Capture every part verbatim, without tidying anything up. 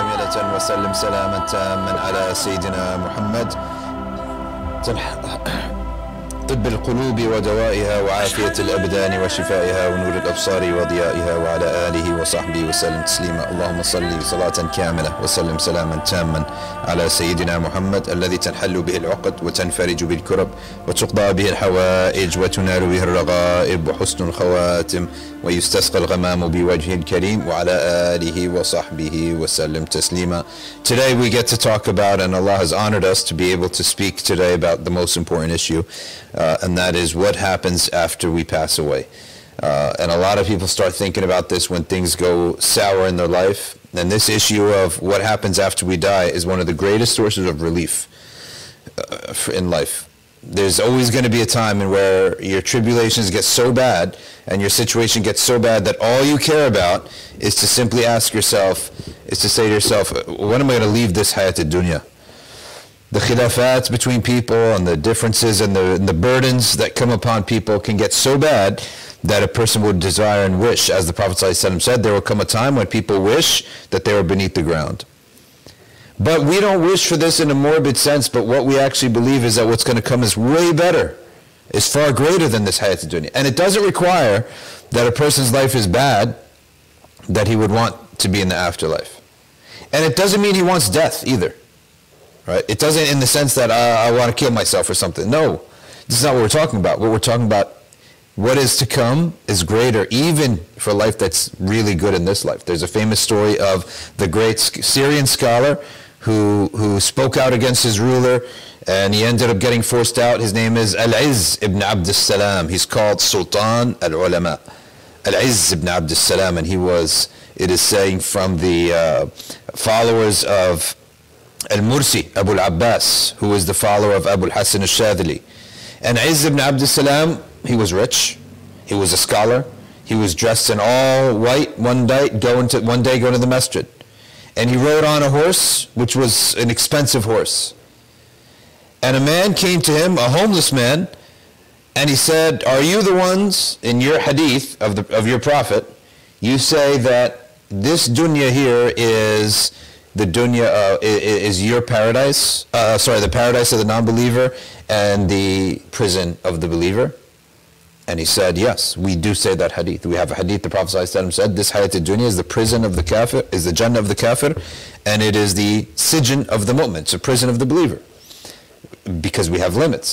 كاملة وسلم سلاما تاما على سيدنا محمد طب القلوب ودوائها وعافية الأبدان وشفائها ونور الأبصار وضيائها وعلى آله وصحبه وسلم تسليما اللهم صل صلاة كاملة وسلم سلاما تاما على سيدنا محمد الذي تنحل به العقد وتنفرج به الكرب وتقضى به الحوائج وتنال به الرغائب وحسن الخواتم ويستسقى الغمام بوجه الكريم وعلى آله وصحبه وسلم تسليما. Today we get to talk about, and Allah has honored us to be able to speak today about the most important issue. Uh, and that is what happens after we pass away. Uh, and a lot of people start thinking about this when things go sour in their life. And this issue of what happens after we die is one of the greatest sources of relief uh, in life. There's always going to be a time in where your tribulations get so bad and your situation gets so bad that all you care about is to simply ask yourself, is to say to yourself, when am I going to leave this hayat dunya? The khilafats between people and the differences and the, and the burdens that come upon people can get so bad that a person would desire and wish, as the Prophet ﷺ said, there will come a time when people wish that they were beneath the ground. But we don't wish for this in a morbid sense, but what we actually believe is that what's going to come is way better, is far greater than this hayat dunya. And it doesn't require that a person's life is bad, that he would want to be in the afterlife. And it doesn't mean he wants death either. Right? It doesn't in the sense that I, I want to kill myself or something. No, this is not what we're talking about. What we're talking about, what is to come is greater, even for life that's really good in this life. There's a famous story of the great Syrian scholar who, who spoke out against his ruler, and he ended up getting forced out. His name is Al-Izz ibn Abd al-Salam. He's called Sultan al-Ulama. Al-Izz ibn Abd al-Salam, and he was, it is saying, from the uh, followers of Al-Mursi, Abu al-Abbas, who was the follower of Abu al-Hassan al-Shadhili. And Izz ibn Abd al-Salam, he was rich, he was a scholar, he was dressed in all white one day, going to, one day going to the masjid. And he rode on a horse, which was an expensive horse. And a man came to him, a homeless man, and he said, are you the ones in your hadith of, the, of your prophet, you say that this dunya here is... the dunya uh, is your paradise, uh, sorry, the paradise of the non-believer and the prison of the believer? And he said, yes, we do say that hadith. We have a hadith, the Prophet ﷺ said, this hayat dunya is the prison of the kafir, is the jannah of the kafir, and it is the sijn of the mu'min, so prison of the believer. Because we have limits,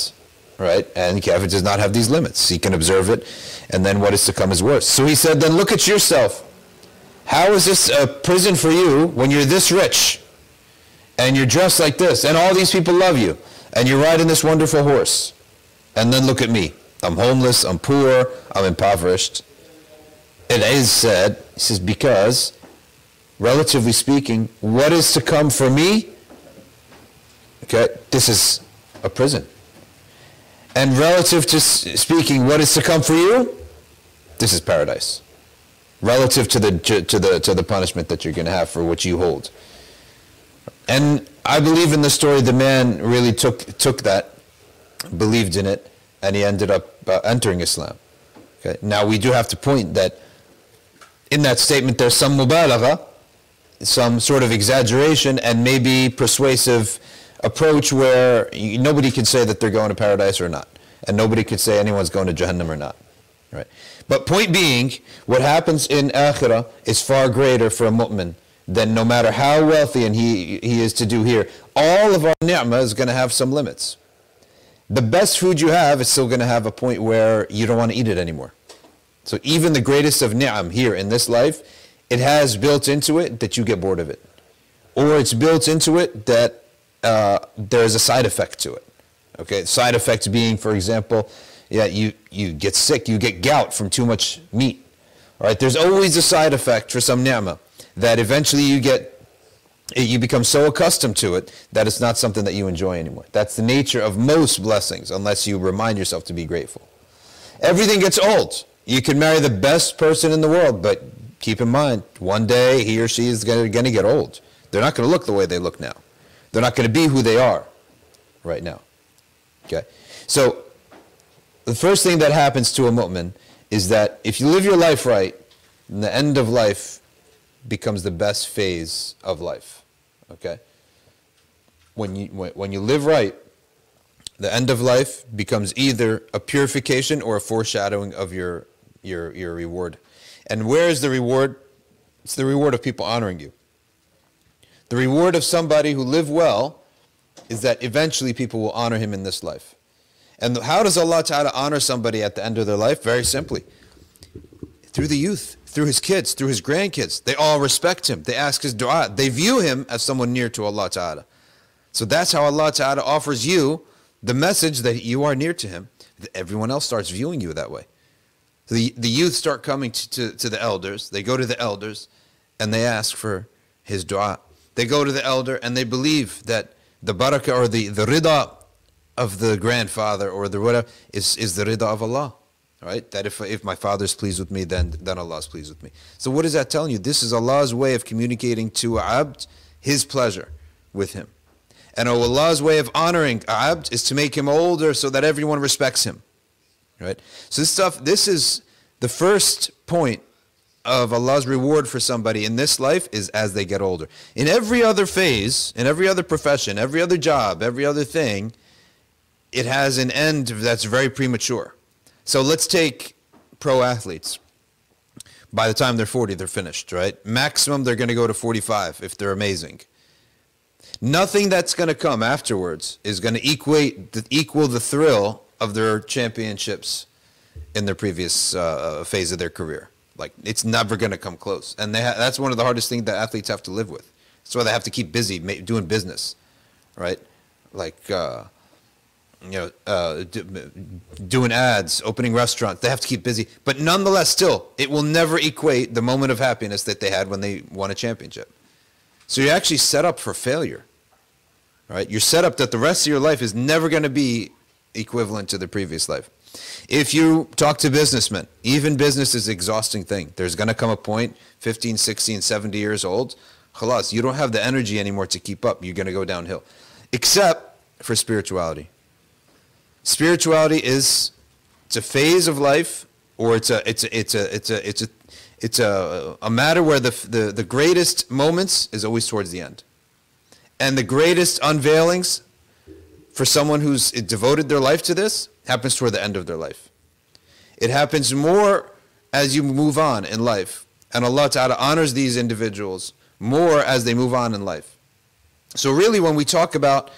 right? And the kafir does not have these limits. He can observe it, and then what is to come is worse. So he said, then look at yourself. How is this a prison for you when you're this rich and you're dressed like this and all these people love you and you're riding this wonderful horse? And then look at me. I'm homeless, I'm poor, I'm impoverished. Al-Izz said, he says, because, relatively speaking, what is to come for me, okay, this is a prison. And relative to speaking, what is to come for you, this is paradise. Relative to the to the to the punishment that you're going to have for what you hold. And I believe in the story the man really took took that, believed in it, and he ended up uh, entering Islam. Okay. Now we do have to point that in that statement there's some mubalagha, some sort of exaggeration and maybe persuasive approach where you, nobody can say that they're going to paradise or not, and nobody could say anyone's going to Jahannam or not. Right. But point being, what happens in Akhirah is far greater for a mu'min than no matter how wealthy and he, he is to do here. All of our ni'mah is going to have some limits. The best food you have is still going to have a point where you don't want to eat it anymore. So even the greatest of ni'am here in this life, it has built into it that you get bored of it. Or it's built into it that uh, there's a side effect to it. Okay, side effects being, for example... Yeah, you, you get sick, you get gout from too much meat. All right, there's always a side effect for some ni'mah that eventually you get, you become so accustomed to it that it's not something that you enjoy anymore. That's the nature of most blessings, unless you remind yourself to be grateful. Everything gets old. You can marry the best person in the world, but keep in mind, one day he or she is going to get old. They're not going to look the way they look now. They're not going to be who they are right now. Okay, so... the first thing that happens to a mu'min is that if you live your life right, in the end of life, becomes the best phase of life, okay? When you, when, when you live right, the end of life becomes either a purification or a foreshadowing of your, your, your reward. And where is the reward? It's the reward of people honoring you. The reward of somebody who lived well is that eventually people will honor him in this life. And how does Allah Ta'ala honor somebody at the end of their life? Very simply. Through the youth, through his kids, through his grandkids. They all respect him. They ask his dua. They view him as someone near to Allah Ta'ala. So that's how Allah Ta'ala offers you the message that you are near to him. Everyone else starts viewing you that way. The, the youth start coming to, to, to the elders. They go to the elders and they ask for his dua. They go to the elder and they believe that the barakah or the, the rida of the grandfather or the whatever is, is the rida of Allah, right? That if, if my father is pleased with me, then, then Allah is pleased with me. So what is that telling you? This is Allah's way of communicating to Abd his pleasure with him. And Allah's way of honoring Abd is to make him older so that everyone respects him, right? So this stuff, this is the first point of Allah's reward for somebody in this life is as they get older. In every other phase, in every other profession, every other job, every other thing, it has an end that's very premature. So let's take pro athletes. By the time they're forty, they're finished, right? Maximum, they're going to go to forty-five if they're amazing. Nothing that's going to come afterwards is going to equate, the, equal the thrill of their championships in their previous uh, phase of their career. Like, it's never going to come close. And they ha that's one of the hardest things that athletes have to live with. That's why they have to keep busy ma doing business, right? Like, uh, you know, uh, do doing ads, opening restaurants. They have to keep busy. But nonetheless, still, it will never equate the moment of happiness that they had when they won a championship. So you're actually set up for failure, right? You're set up that the rest of your life is never going to be equivalent to the previous life. If you talk to businessmen, even business is an exhausting thing. There's going to come a point, fifteen, sixteen, seventy years old, khalas, you don't have the energy anymore to keep up. You're going to go downhill. Except for spirituality. Spirituality is, it's a phase of life, or it's a, it's a, it's a, it's a, it's a, it's a, a matter where the, the, the greatest moments is always towards the end. And the greatest unveilings for someone who's devoted their life to this happens toward the end of their life. It happens more as you move on in life. And Allah Ta'ala honors these individuals more as they move on in life. So really when we talk about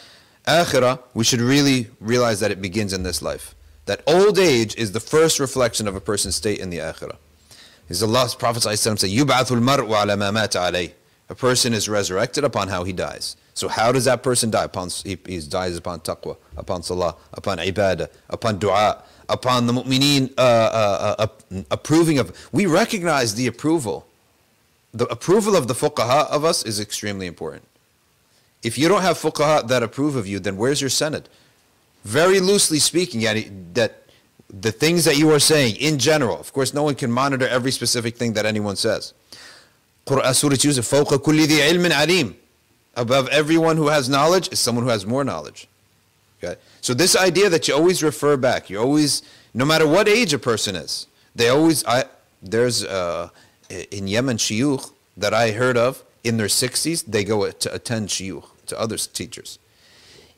akhirah, we should really realize that it begins in this life. That old age is the first reflection of a person's state in the akhirah. As Allah's Prophet ﷺ said, يُبْعَثُ الْمَرْءُ عَلَى مَا مَاتَ عَلَيْهِ. A person is resurrected upon how he dies. So how does that person die? Upon, he, he dies upon taqwa, upon salah, upon ibadah, upon dua, upon the mu'mineen uh, uh, uh, uh, approving of. We recognize the approval. The approval of the fuqaha of us is extremely important. If you don't have fuqaha that approve of you, then where's your senate? Very loosely speaking, yani, that the things that you are saying in general, of course no one can monitor every specific thing that anyone says. Qur'an Surah Yusuf, فَوْقَ كُلِّ ذِي عِلْمٍ عَلِيمٍ. Above everyone who has knowledge is someone who has more knowledge. Okay? So this idea that you always refer back, you always, no matter what age a person is, they always, I, there's uh, in Yemen shiyukh that I heard of, in their sixties, they go to attend shiyukh, to other teachers.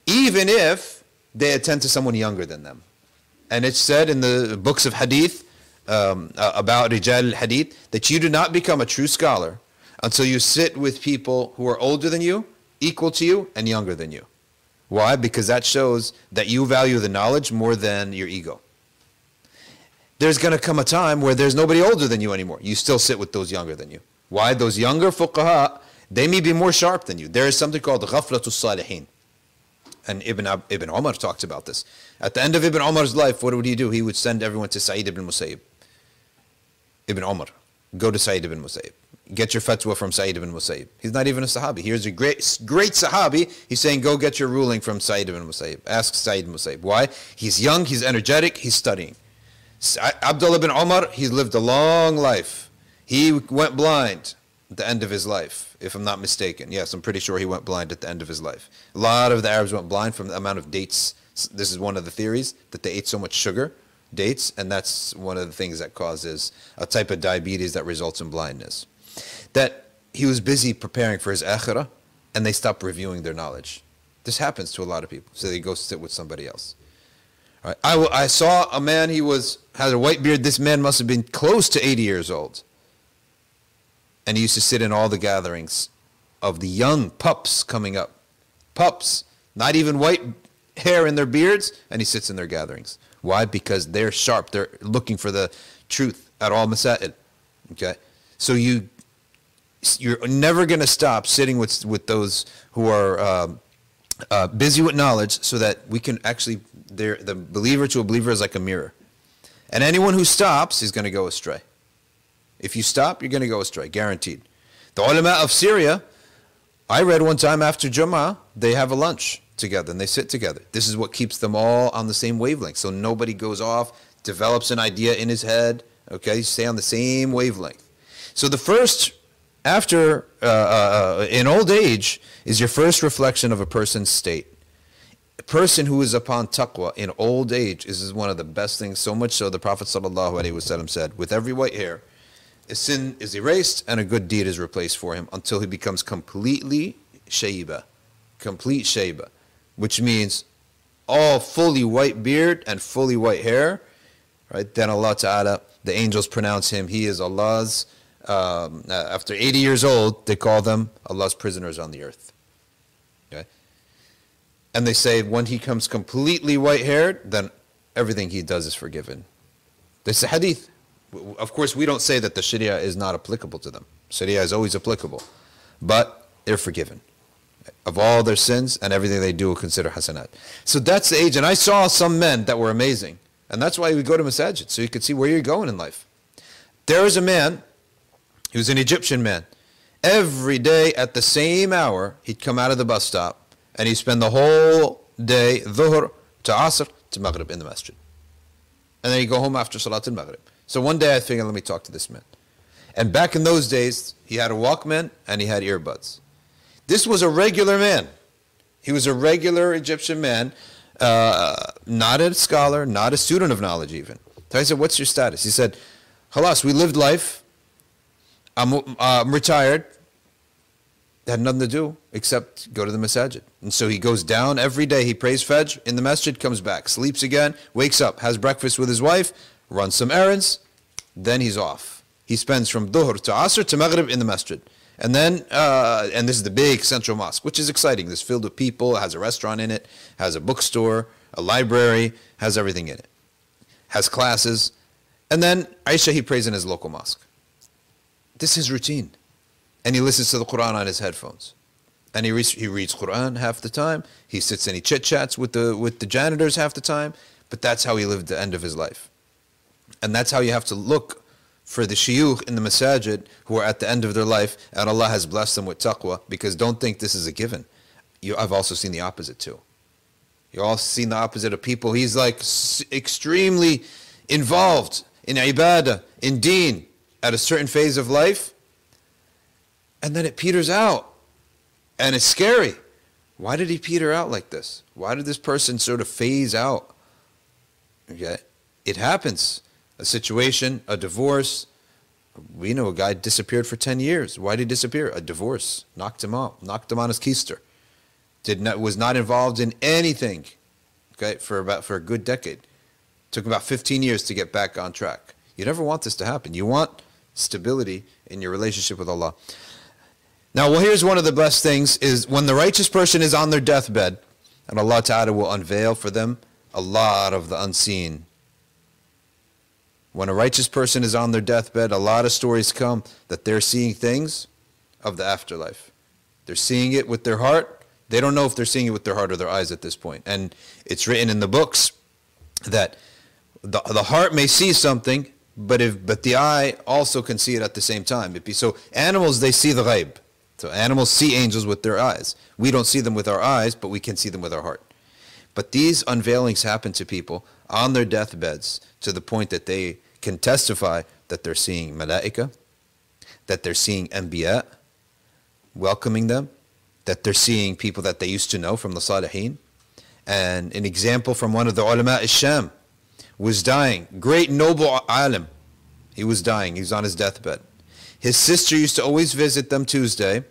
Even if they attend to someone younger than them. And it's said in the books of hadith, um, about Rijal al-Hadith, that you do not become a true scholar until you sit with people who are older than you, equal to you, and younger than you. Why? Because that shows that you value the knowledge more than your ego. There's going to come a time where there's nobody older than you anymore. You still sit with those younger than you. Why? Those younger fuqaha, they may be more sharp than you. There is something called ghaflatus salihin. And Ibn, Ibn Umar talks about this. At the end of Ibn Umar's life, what would he do? He would send everyone to Sa'id ibn Musayyib. Ibn Umar, go to Sa'id ibn Musayyib. Get your fatwa from Sa'id ibn Musayyib. He's not even a Sahabi. Here's a great, great Sahabi. He's saying, go get your ruling from Sa'id ibn Musayyib. Ask Sa'id ibn Musayyib. Why? He's young, he's energetic, he's studying. Abdullah ibn Umar, he's lived a long life. He went blind at the end of his life, if I'm not mistaken. Yes, I'm pretty sure he went blind at the end of his life. A lot of the Arabs went blind from the amount of dates. This is one of the theories, that they ate so much sugar, dates, and that's one of the things that causes a type of diabetes that results in blindness. That he was busy preparing for his akhirah, and they stopped reviewing their knowledge. This happens to a lot of people, so they go sit with somebody else. All right. I, w I saw a man, he was had a white beard. This man must have been close to eighty years old. And he used to sit in all the gatherings of the young pups coming up. Pups, not even white hair in their beards, and he sits in their gatherings. Why? Because they're sharp. They're looking for the truth at all masail. Okay? So you, you're never going to stop sitting with, with those who are um, uh, busy with knowledge, so that we can actually, the believer to a believer is like a mirror. And anyone who stops is going to go astray. If you stop, you're going to go astray, guaranteed. The ulama of Syria, I read one time after Jama'ah, they have a lunch together and they sit together. This is what keeps them all on the same wavelength. So nobody goes off, develops an idea in his head, okay, stay on the same wavelength. So the first, after, uh, uh, in old age, is your first reflection of a person's state. A person who is upon taqwa in old age is one of the best things, so much so the Prophet ﷺ said, with every white hair, a sin is erased and a good deed is replaced for him, until he becomes completely shayba, complete shayba, which means all fully white beard and fully white hair. Right? Then Allah Ta'ala, the angels pronounce him, he is Allah's, um, after eighty years old, they call them Allah's prisoners on the earth. Okay? And they say when he comes completely white haired, then everything he does is forgiven. This is a hadith. Of course, we don't say that the Sharia is not applicable to them. Sharia is always applicable. But they're forgiven of all their sins, and everything they do will consider hasanat. So that's the age. And I saw some men that were amazing. And that's why we go to masajid, so you could see where you're going in life. There was a man, he was an Egyptian man. Every day at the same hour, he'd come out of the bus stop, and he'd spend the whole day, dhuhr to asr to maghrib in the masjid. And then he'd go home after salat al-maghrib. So one day I figured, let me talk to this man. And back in those days, he had a Walkman and he had earbuds. This was a regular man. He was a regular Egyptian man, uh, not a scholar, not a student of knowledge even. So I said, what's your status? He said, Khalas, we lived life. I'm, uh, I'm retired. I had nothing to do except go to the masajid. And so he goes down every day. He prays Fajr in the masjid, comes back, sleeps again, wakes up, has breakfast with his wife, runs some errands, then he's off. He spends from Dhuhr to Asr to Maghrib in the masjid. And then, uh, and this is the big central mosque, which is exciting. This filled with people, has a restaurant in it, has a bookstore, a library, has everything in it. Has classes. And then Aisha, he prays in his local mosque. This is his routine. And he listens to the Quran on his headphones. And he, re he reads Quran half the time. He sits and he chit-chats with the, with the janitors half the time. But that's how he lived the end of his life. And that's how you have to look for the shiyukh in the masajid who are at the end of their life, and Allah has blessed them with taqwa, because don't think this is a given. You, I've also seen the opposite too. You've also seen the opposite of people. He's like extremely involved in ibadah, in deen, at a certain phase of life, and then it peters out. And it's scary. Why did he peter out like this? Why did this person sort of phase out? Okay, it happens. A situation, a divorce. We know a guy disappeared for ten years. Why did he disappear? A divorce. Knocked him out. Knocked him on his keister. Did not, was not involved in anything, okay, for about for a good decade. Took about fifteen years to get back on track. You never want this to happen. You want stability in your relationship with Allah. Now, well, here's one of the best things is when the righteous person is on their deathbed, and Allah Ta'ala will unveil for them a lot of the unseen. When a righteous person is on their deathbed, a lot of stories come that they're seeing things of the afterlife. They're seeing it with their heart. They don't know if they're seeing it with their heart or their eyes at this point. And it's written in the books that the, the heart may see something, but, if, but the eye also can see it at the same time. It be, so animals, they see the ghaib. So animals see angels with their eyes. We don't see them with our eyes, but we can see them with our heart. But these unveilings happen to people on their deathbeds, to the point that they can testify that they're seeing malaika, that they're seeing anbiya, welcoming them, that they're seeing people that they used to know from the salihin. And an example from one of the ulama, Isham, was dying. Great noble alim. He was dying. He was on his deathbed. His sister used to always visit them Tuesday,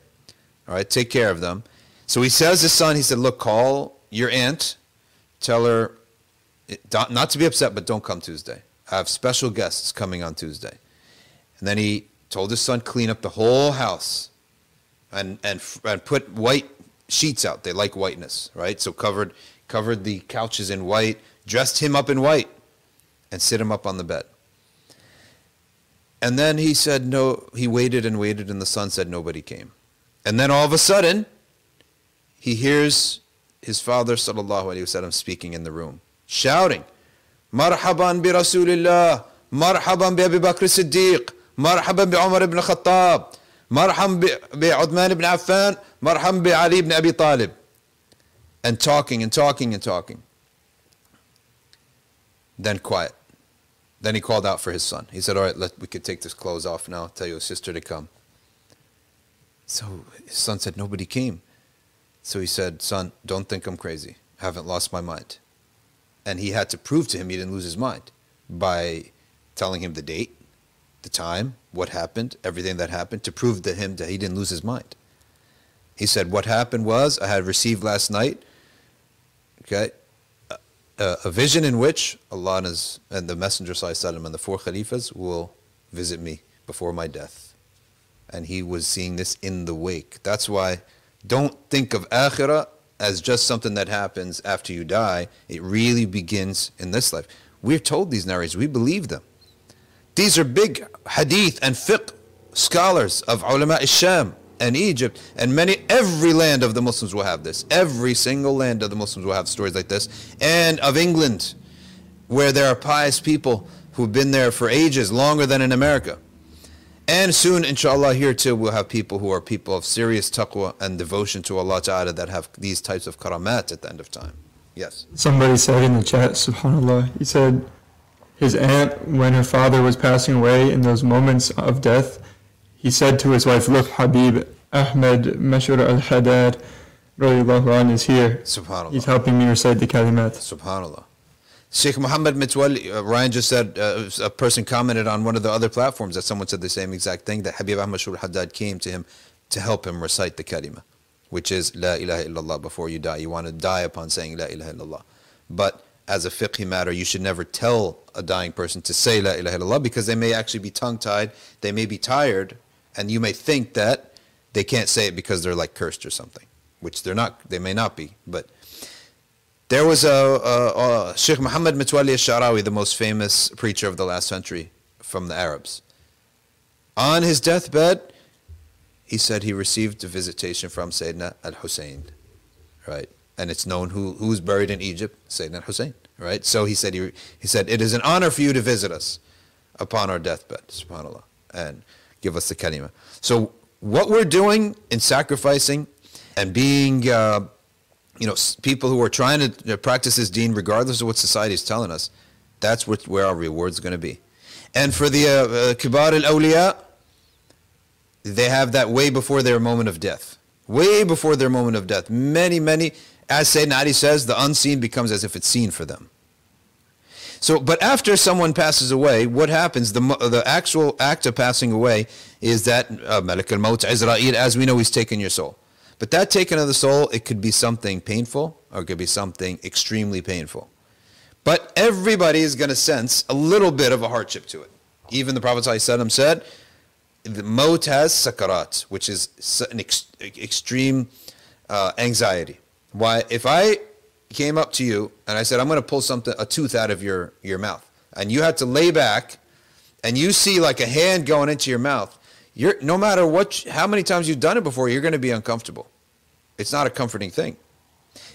all right, take care of them. So he says his son, he said, look, call your aunt, tell her not to be upset, but don't come Tuesday. I have special guests coming on Tuesday. And then he told his son, clean up the whole house and and and put white sheets out. They like whiteness, right? So covered covered the couches in white, dressed him up in white, and sit him up on the bed. And then he said, no, he waited and waited, and the son said, nobody came. And then all of a sudden, he hears his father, sallallahu alaihi wasallam, speaking in the room, shouting, Marhaban bi Rasulillah, Marhaban bi Abu Bakr Siddiq, Marhaban bi Umar ibn Khattab, Marhaban bi Uthman ibn Affan, Marhaban bi Ali ibn Abi Talib. And talking and talking and talking. Then quiet. Then he called out for his son. He said, all right, let, we could take this clothes off now. Tell your sister to come. So his son said, nobody came. So he said, son, don't think I'm crazy. I haven't lost my mind. And he had to prove to him he didn't lose his mind by telling him the date, the time, what happened, everything that happened, to prove to him that he didn't lose his mind. He said, what happened was I had received last night, okay, Uh, a vision in which Allah and, his, and the Messenger ﷺ and the four Khalifas will visit me before my death. And he was seeing this in the wake. That's why don't think of Akhirah as just something that happens after you die. It really begins in this life. We're told these narrations. We believe them. These are big hadith and fiqh scholars of ulama Isham and Egypt, and many, every land of the Muslims will have this. Every single land of the Muslims will have stories like this. And of England, where there are pious people who've been there for ages, longer than in America. And soon, inshallah, here too, we'll have people who are people of serious taqwa and devotion to Allah Ta'ala that have these types of karamat at the end of time. Yes? Somebody said in the chat, subhanAllah, he said his aunt, when her father was passing away in those moments of death, he said to his wife, look, Habib Ahmad Mashhur al-Haddad is here. SubhanAllah. He's helping me recite the kalimat. SubhanAllah. Sheikh Mohammed Mitwali, uh, Ryan just said, uh, a person commented on one of the other platforms that someone said the same exact thing, that Habib Ahmad Mashhur al-Haddad came to him to help him recite the kalima, which is La ilaha illallah before you die. You want to die upon saying La ilaha illallah. But as a fiqhi matter, you should never tell a dying person to say La ilaha illallah because they may actually be tongue-tied, they may be tired, and you may think that they can't say it because they're like cursed or something, which they're not. They may not be. But there was a, a, a Sheikh Mohammed Mitwali al-Sharawi, the most famous preacher of the last century from the Arabs. On his deathbed, he said he received a visitation from Sayyidina Al-Husayn, right? And it's known who who's buried in Egypt, Sayyidina Al-Husayn, right? So he said he he said it is an honor for you to visit us upon our deathbed, subhanallah, and give us the kalima. So what we're doing in sacrificing and being, uh, you know, people who are trying to practice this deen regardless of what society is telling us, that's what, where our reward's going to be. And for the uh, uh, Kibar al-Awliya, they have that way before their moment of death. Way before their moment of death. Many, many, as Sayyidina Ali says, the unseen becomes as if it's seen for them. So, but after someone passes away, what happens? The the actual act of passing away is that uh, Malik al-Maut, Azrael, as we know, he's taken your soul. But that taking of the soul, it could be something painful or it could be something extremely painful. But everybody is going to sense a little bit of a hardship to it. Even the Prophet ﷺ said, the Maut has sakarat, which is an ex extreme uh, anxiety. Why? If I came up to you and I said, I'm going to pull something, a tooth out of your, your mouth. And you had to lay back and you see like a hand going into your mouth. You're, no matter what, how many times you've done it before, you're going to be uncomfortable. It's not a comforting thing.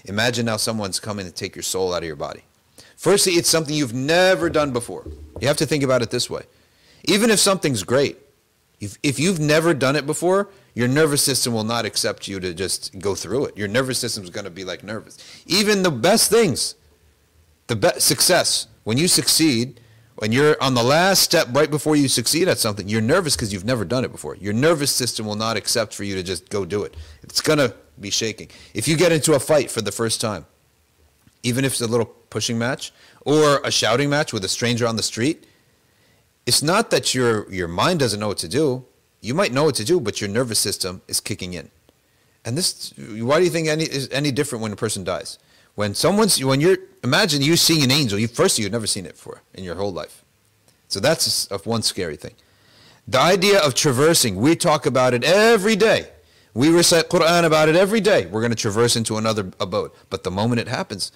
Imagine now someone's coming to take your soul out of your body. Firstly, it's something you've never done before. You have to think about it this way. Even if something's great, if, if you've never done it before, your nervous system will not accept you to just go through it. Your nervous system is going to be like nervous. Even the best things, the best success, when you succeed, when you're on the last step right before you succeed at something, you're nervous because you've never done it before. Your nervous system will not accept for you to just go do it. It's going to be shaking. If you get into a fight for the first time, even if it's a little pushing match or a shouting match with a stranger on the street, it's not that your, your mind doesn't know what to do. You might know what to do, but your nervous system is kicking in. And this, why do you think any is any different when a person dies? When someone's, when you're, imagine you seeing an angel. You first, you've never seen it before in your whole life. So that's one scary thing. The idea of traversing, we talk about it every day. We recite Quran about it every day. We're going to traverse into another abode. But the moment it happens,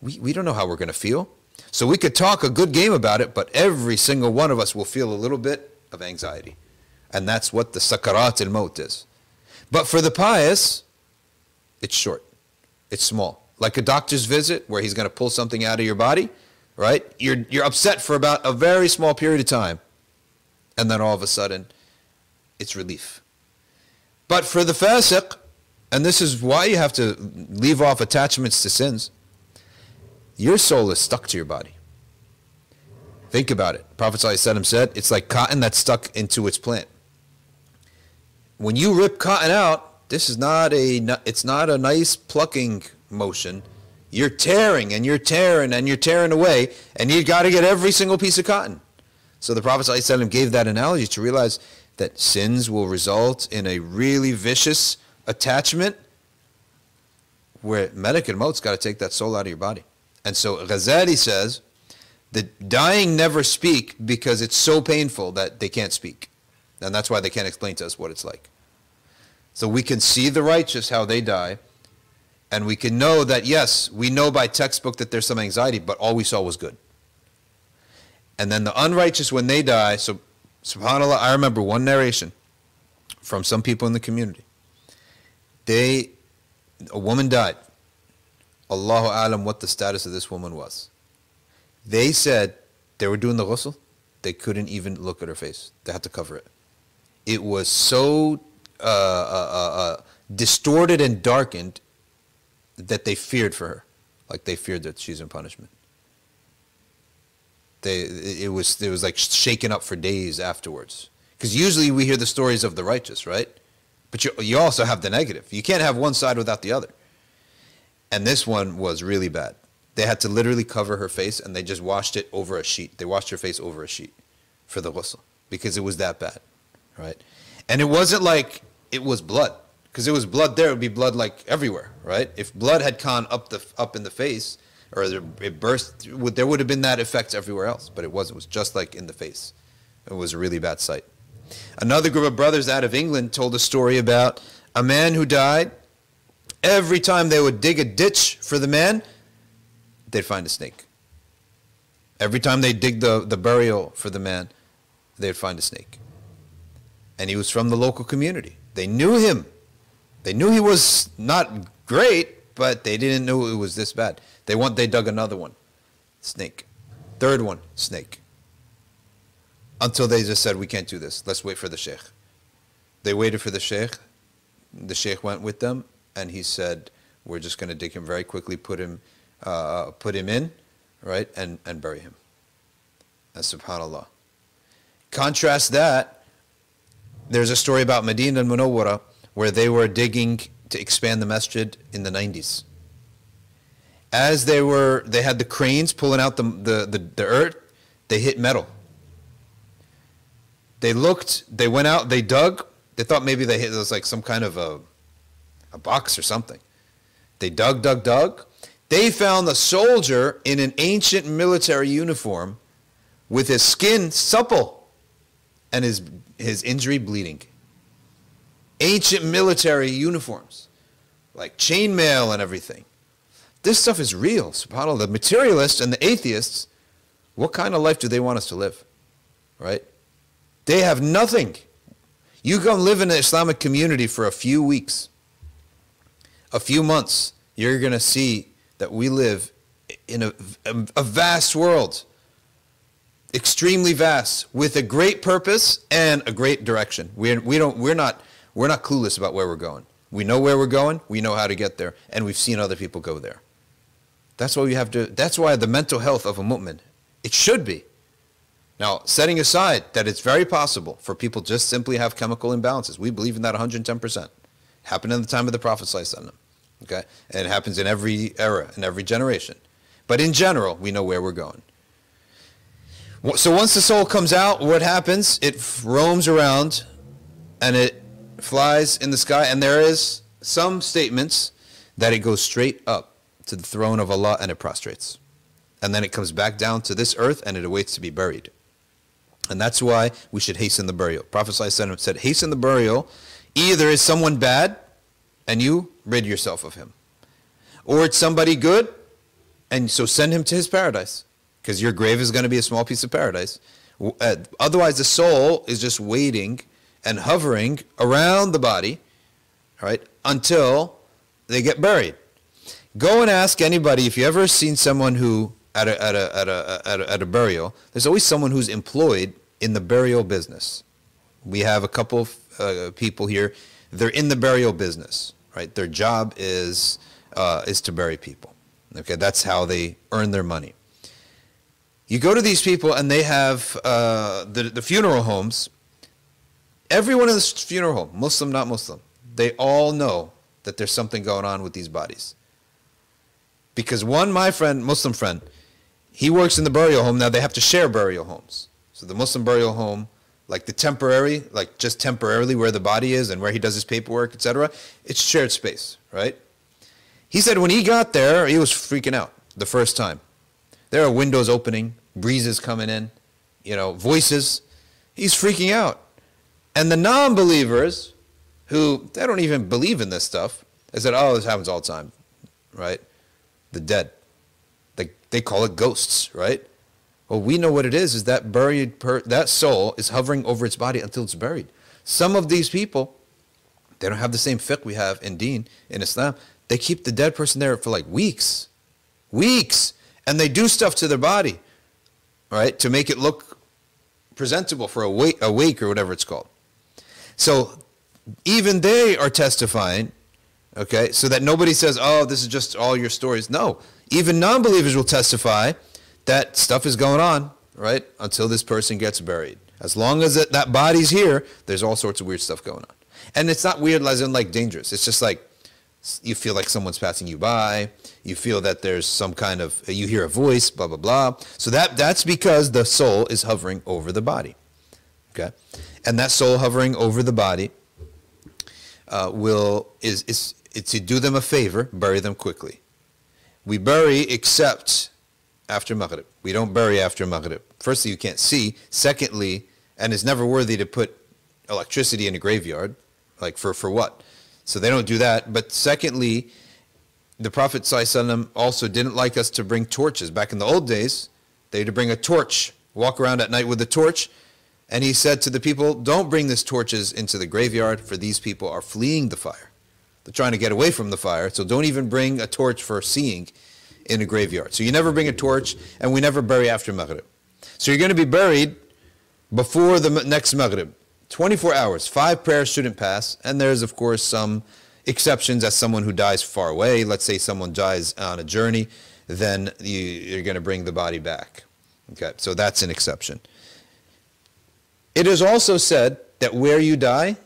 we, we don't know how we're going to feel. So we could talk a good game about it, but every single one of us will feel a little bit of anxiety. And that's what the sakarat al-maut is. But for the pious, it's short. It's small. Like a doctor's visit where he's going to pull something out of your body, right? You're, you're upset for about a very small period of time. And then all of a sudden, it's relief. But for the fasiq, and this is why you have to leave off attachments to sins, your soul is stuck to your body. Think about it. Prophet ﷺ said, it's like cotton that's stuck into its plant. When you rip cotton out, this is not a, it's not a nice plucking motion. You're tearing and you're tearing and you're tearing away, and you've got to get every single piece of cotton. So the Prophet ﷺ gave that analogy to realize that sins will result in a really vicious attachment where Malak al-Maut's got to take that soul out of your body. And so Ghazali says, the dying never speak because it's so painful that they can't speak. And that's why they can't explain to us what it's like. So we can see the righteous, how they die. And we can know that, yes, we know by textbook that there's some anxiety, but all we saw was good. And then the unrighteous, when they die, so subhanAllah, I remember one narration from some people in the community. They, a woman died. Allahu alam what the status of this woman was. They said they were doing the ghusl. They couldn't even look at her face. They had to cover it. It was so uh, uh, uh, distorted and darkened that they feared for her, like they feared that she's in punishment. They it was it was like shaken up for days afterwards. Because usually we hear the stories of the righteous, right? But you you also have the negative. You can't have one side without the other. And this one was really bad. They had to literally cover her face, and they just washed it over a sheet. They washed her face over a sheet for the ghusl because it was that bad, right? And it wasn't like it was blood, because it was blood there, it would be blood like everywhere, right? If blood had gone up the up in the face, or it burst, there would have been that effect everywhere else, but it wasn't. It was just like in the face. It was a really bad sight. Another group of brothers out of England told a story about a man who died. Every time they would dig a ditch for the man, they'd find a snake. Every time they dig the, the burial for the man, they'd find a snake. And he was from the local community. They knew him. They knew he was not great, but they didn't know it was this bad. They want. They dug another one, snake. Third one, snake. Until they just said, we can't do this. Let's wait for the sheikh. They waited for the sheikh. The sheikh went with them, and he said, we're just going to dig him very quickly, put him Uh, put him in, right, and, and bury him. And subhanAllah. Contrast that, there's a story about Medina and Munawwara where they were digging to expand the masjid in the nineties. As they were, they had the cranes pulling out the, the, the, the earth, they hit metal. They looked, they went out, they dug, they thought maybe they hit, it was like some kind of a, a box or something. They dug, dug, dug. They found a soldier in an ancient military uniform with his skin supple and his his injury bleeding. Ancient military uniforms, like chainmail and everything. This stuff is real, subhanAllah. The materialists and the atheists, what kind of life do they want us to live, right? They have nothing. You come live in an Islamic community for a few weeks, a few months, you're going to see that we live in a, a, a vast world, extremely vast, with a great purpose and a great direction. We're, we don't, we're not, we're not clueless about where we're going. We know where we're going, we know how to get there, and we've seen other people go there. That's why we have to, that's why the mental health of a mu'min, it should be. Now, setting aside that it's very possible for people just simply have chemical imbalances. We believe in that one hundred ten percent. Happened in the time of the Prophet Sallallahu Alaihi Wasallam. Okay, and it happens in every era, in every generation. But in general, we know where we're going. So once the soul comes out, what happens? It roams around and it flies in the sky, and there is some statements that it goes straight up to the throne of Allah and it prostrates, and then it comes back down to this earth and it awaits to be buried. And that's why we should hasten the burial. Prophet ﷺ said, hasten the burial. Either it's someone bad and you rid yourself of him, or it's somebody good and so send him to his paradise, because your grave is going to be a small piece of paradise. Uh, otherwise the soul is just waiting and hovering around the body, right, until they get buried. Go and ask anybody, if you ever seen someone who at a, at a, at a, at a, at a burial, there's always someone who's employed in the burial business. We have a couple of uh, people here, they're in the burial business, right? Their job is uh, is to bury people. Okay, that's how they earn their money. You go to these people and they have uh, the, the funeral homes. Everyone in this funeral home, Muslim, not Muslim, they all know that there's something going on with these bodies. Because one, my friend, Muslim friend, he works in the burial home. Now they have to share burial homes. So the Muslim burial home, like the temporary, like just temporarily where the body is and where he does his paperwork, et cetera, it's shared space, right? He said when he got there, he was freaking out the first time. There are windows opening, breezes coming in, you know, voices. He's freaking out. And the non-believers, who, they don't even believe in this stuff, they said, oh, this happens all the time, right? The dead. They, they call it ghosts, right? Well, we know what it is, is that buried per, that soul is hovering over its body until it's buried. Some of these people, they don't have the same fiqh we have in deen, in Islam. They keep the dead person there for like weeks, weeks, and they do stuff to their body, right, to make it look presentable for a wake, a wake or whatever it's called. So even they are testifying, okay, so that nobody says, oh, this is just all your stories. No, even non-believers will testify that stuff is going on, right, until this person gets buried. As long as that, that body's here, there's all sorts of weird stuff going on. And it's not weird as in like dangerous. It's just like you feel like someone's passing you by. You feel that there's some kind of, you hear a voice, blah, blah, blah. So that that's because the soul is hovering over the body, okay? And that soul hovering over the body uh, will, is, is, it's to do them a favor, bury them quickly. We bury except after Maghrib. We don't bury after Maghrib. Firstly, you can't see. Secondly, and it's never worthy to put electricity in a graveyard. Like for, for what? So they don't do that. But secondly, the Prophet ﷺ also didn't like us to bring torches. Back in the old days, they had to bring a torch, walk around at night with a torch. And he said to the people, don't bring these torches into the graveyard, for these people are fleeing the fire. They're trying to get away from the fire, so don't even bring a torch for seeing in a graveyard. So you never bring a torch, and we never bury after Maghrib. So you're going to be buried before the next Maghrib. twenty-four hours, five prayers shouldn't pass, and there's, of course, some exceptions. As someone who dies far away, let's say someone dies on a journey, then you, you're going to bring the body back. Okay, so that's an exception. It is also said that where you die,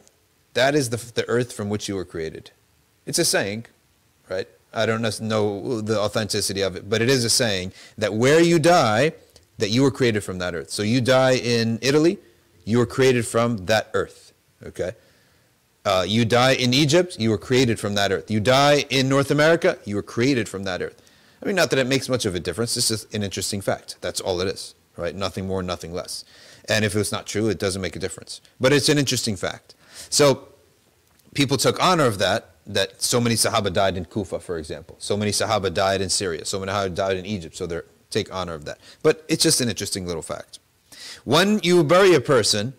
that is the, the earth from which you were created. It's a saying, right? I don't know the authenticity of it, but it is a saying that where you die, that you were created from that earth. So you die in Italy, you were created from that earth, okay? Uh, you die in Egypt, you were created from that earth. You die in North America, you were created from that earth. I mean, not that it makes much of a difference. This is an interesting fact. That's all it is, right? Nothing more, nothing less. And if it's not true, it doesn't make a difference. But it's an interesting fact. So people took honor of that, that so many Sahaba died in Kufa, for example. So many Sahaba died in Syria. So many Sahaba died in Egypt. So they take honor of that. But it's just an interesting little fact. When you bury a person,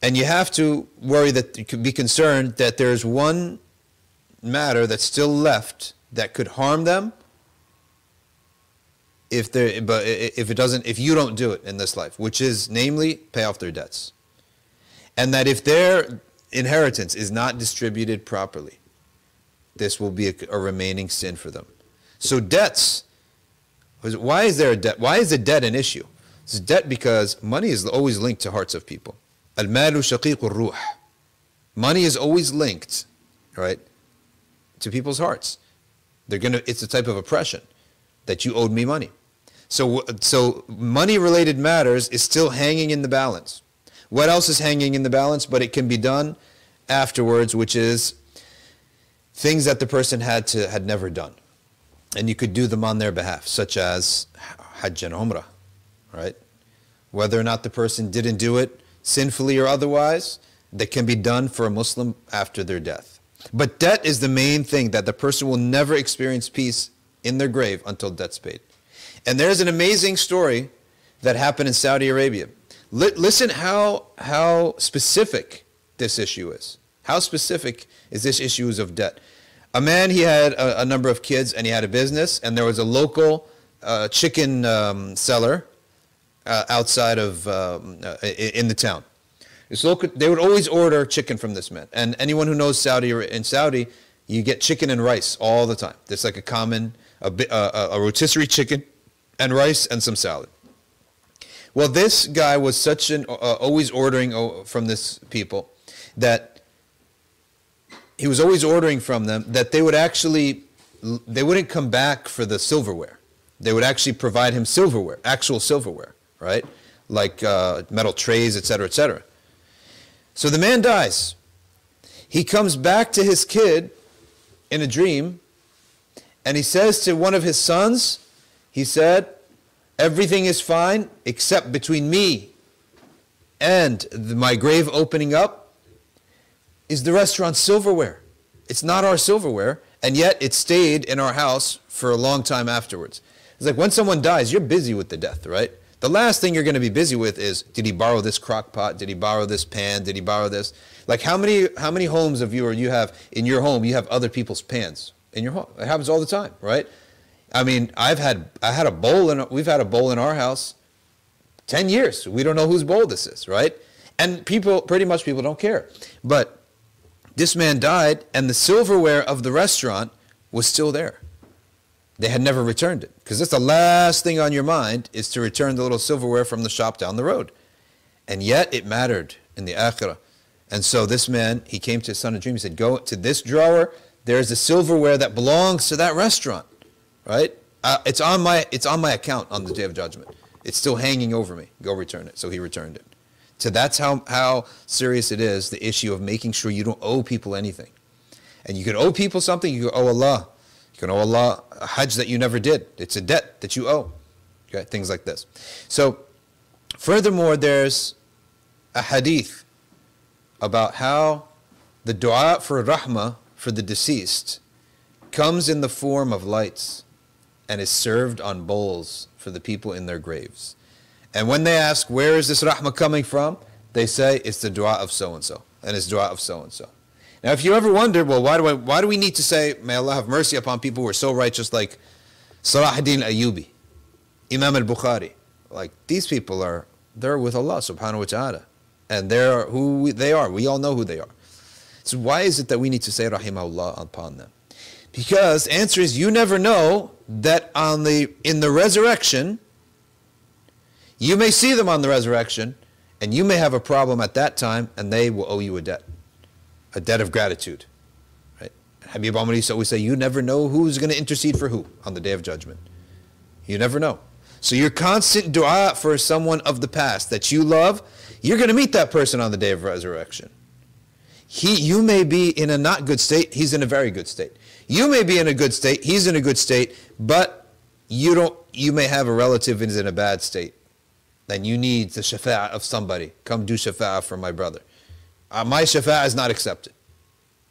and you have to worry that you could be concerned that there's one matter that's still left that could harm them if they but if it doesn't if you don't do it in this life, which is namely pay off their debts. And that if their inheritance is not distributed properly, this will be a, a remaining sin for them. So debts, why is there a debt? Why is the debt an issue? It's debt because money is always linked to hearts of people. Al-malu shaqiqur ruh. Money is always linked, right, to people's hearts. They're gonna. It's a type of oppression that you owed me money. So, so money-related matters is still hanging in the balance. What else is hanging in the balance? But it can be done afterwards, which is things that the person had to had never done. And you could do them on their behalf, such as Hajj and Umrah, right? Whether or not the person didn't do it, sinfully or otherwise, that can be done for a Muslim after their death. But debt is the main thing, that the person will never experience peace in their grave until debt's paid. And there's an amazing story that happened in Saudi Arabia. L- listen how, how specific this issue is. How specific is this issue of debt? A man, he had a, a number of kids and he had a business, and there was a local uh, chicken um, seller uh, outside of, um, uh, in the town. This local, they would always order chicken from this man. And anyone who knows Saudi, in Saudi, you get chicken and rice all the time. There's like a common, a, a, a rotisserie chicken and rice and some salad. Well, this guy was such an, uh, always ordering from this people that he was always ordering from them that they would actually, they wouldn't come back for the silverware. They would actually provide him silverware, actual silverware, right? Like uh, metal trays, et cetera, et cetera. So the man dies. He comes back to his kid in a dream, and he says to one of his sons, he said, everything is fine except between me and my grave opening up is the restaurant's silverware. It's not our silverware, and yet it stayed in our house for a long time afterwards. It's like when someone dies, you're busy with the death, right? The last thing you're going to be busy with is, did he borrow this crock pot? Did he borrow this pan? Did he borrow this? Like how many how many homes of you or you have in your home, you have other people's pans in your home? It happens all the time, right? I mean, I've had I had a bowl and we've had a bowl in our house ten years. We don't know whose bowl this is, right? And people pretty much people don't care. But this man died and the silverware of the restaurant was still there. They had never returned it, because that's the last thing on your mind, is to return the little silverware from the shop down the road. And yet it mattered in the akhirah. And so this man, he came to his son in a dream, he said, go to this drawer, there's the silverware that belongs to that restaurant, right? Uh, it's on my it's on my account on the Day of Judgment. It's still hanging over me. Go return it. So he returned it. So that's how, how serious it is, the issue of making sure you don't owe people anything. And you could owe people something, you could owe Allah. You can owe Allah a hajj that you never did. It's a debt that you owe. Okay, things like this. So, furthermore, there's a hadith about how the dua for rahmah for the deceased comes in the form of lights and is served on bowls for the people in their graves. And when they ask, where is this rahmah coming from? They say, it's the dua of so-and-so, and it's dua of so-and-so. Now, if you ever wonder, well, why do I, why do we need to say, may Allah have mercy upon people who are so righteous, like Salah ad-Din al-Ayyubi, Imam al-Bukhari. Like, these people are, they're with Allah subhanahu wa ta'ala. And they're who we, they are. We all know who they are. So why is it that we need to say rahimahullah upon them? Because, answer is, you never know that on the in the resurrection, you may see them on the resurrection, and you may have a problem at that time, and they will owe you a debt. A debt of gratitude, right? Habib Ahmad Mashhur always say, you never know who's going to intercede for who on the Day of Judgment. You never know. So your constant dua for someone of the past that you love, you're going to meet that person on the Day of Resurrection. He, you may be in a not good state, he's in a very good state. You may be in a good state, he's in a good state, but you don't. You may have a relative who's in a bad state, and you need the shafa'ah of somebody. Come do shafa'ah for my brother. Uh, my shafa'ah is not accepted.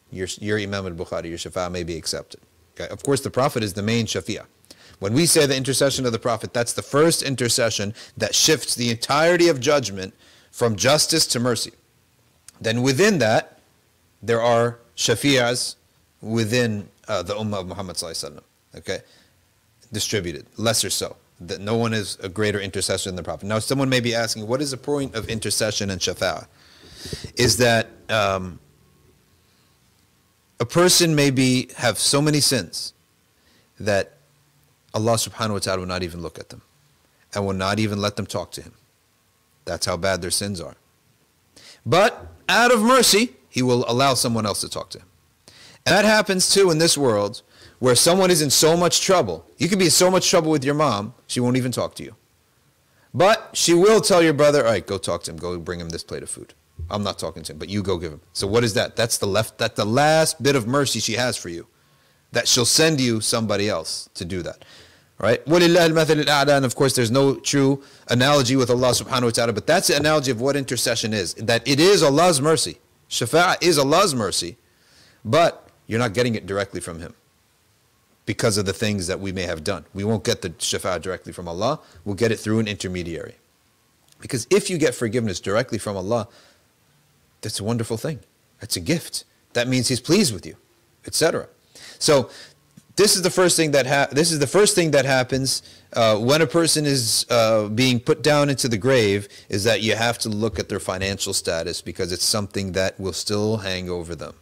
Your, your Imam al-Bukhari, your shafa'ah may be accepted. Okay? Of course, the Prophet is the main shafi'ah. When we say the intercession of the Prophet, that's the first intercession that shifts the entirety of judgment from justice to mercy. Then within that, there are shafi'ahs within uh, the ummah of Muhammad sallallahu alaihi wasallam. Okay? Distributed, lesser so. That no one is a greater intercessor than the Prophet. Now, someone may be asking, what is the point of intercession and shafa'ah? Is that um, a person may be, have so many sins that Allah subhanahu wa ta'ala will not even look at them and will not even let them talk to him. That's how bad their sins are. But out of mercy, he will allow someone else to talk to him. And that happens too in this world, where someone is in so much trouble. You could be in so much trouble with your mom, she won't even talk to you. But she will tell your brother, all right, go talk to him. Go bring him this plate of food. I'm not talking to him, but you go give him. So what is that? That's the left. That's the last bit of mercy she has for you. That she'll send you somebody else to do that. All right? وَلِلَّهِ الْمَثَلِ الْأَعْلَى. And of course, there's no true analogy with Allah subhanahu wa ta'ala, but that's the analogy of what intercession is. That it is Allah's mercy. Shafa'ah is Allah's mercy, but you're not getting it directly from Him because of the things that we may have done. We won't get the shafa'ah directly from Allah. We'll get it through an intermediary. Because if you get forgiveness directly from Allah, that's a wonderful thing. That's a gift. That means He's pleased with you, et cetera. So this is the first thing that ha this is the first thing that happens uh, when a person is uh, being put down into the grave, is that you have to look at their financial status, because it's something that will still hang over them.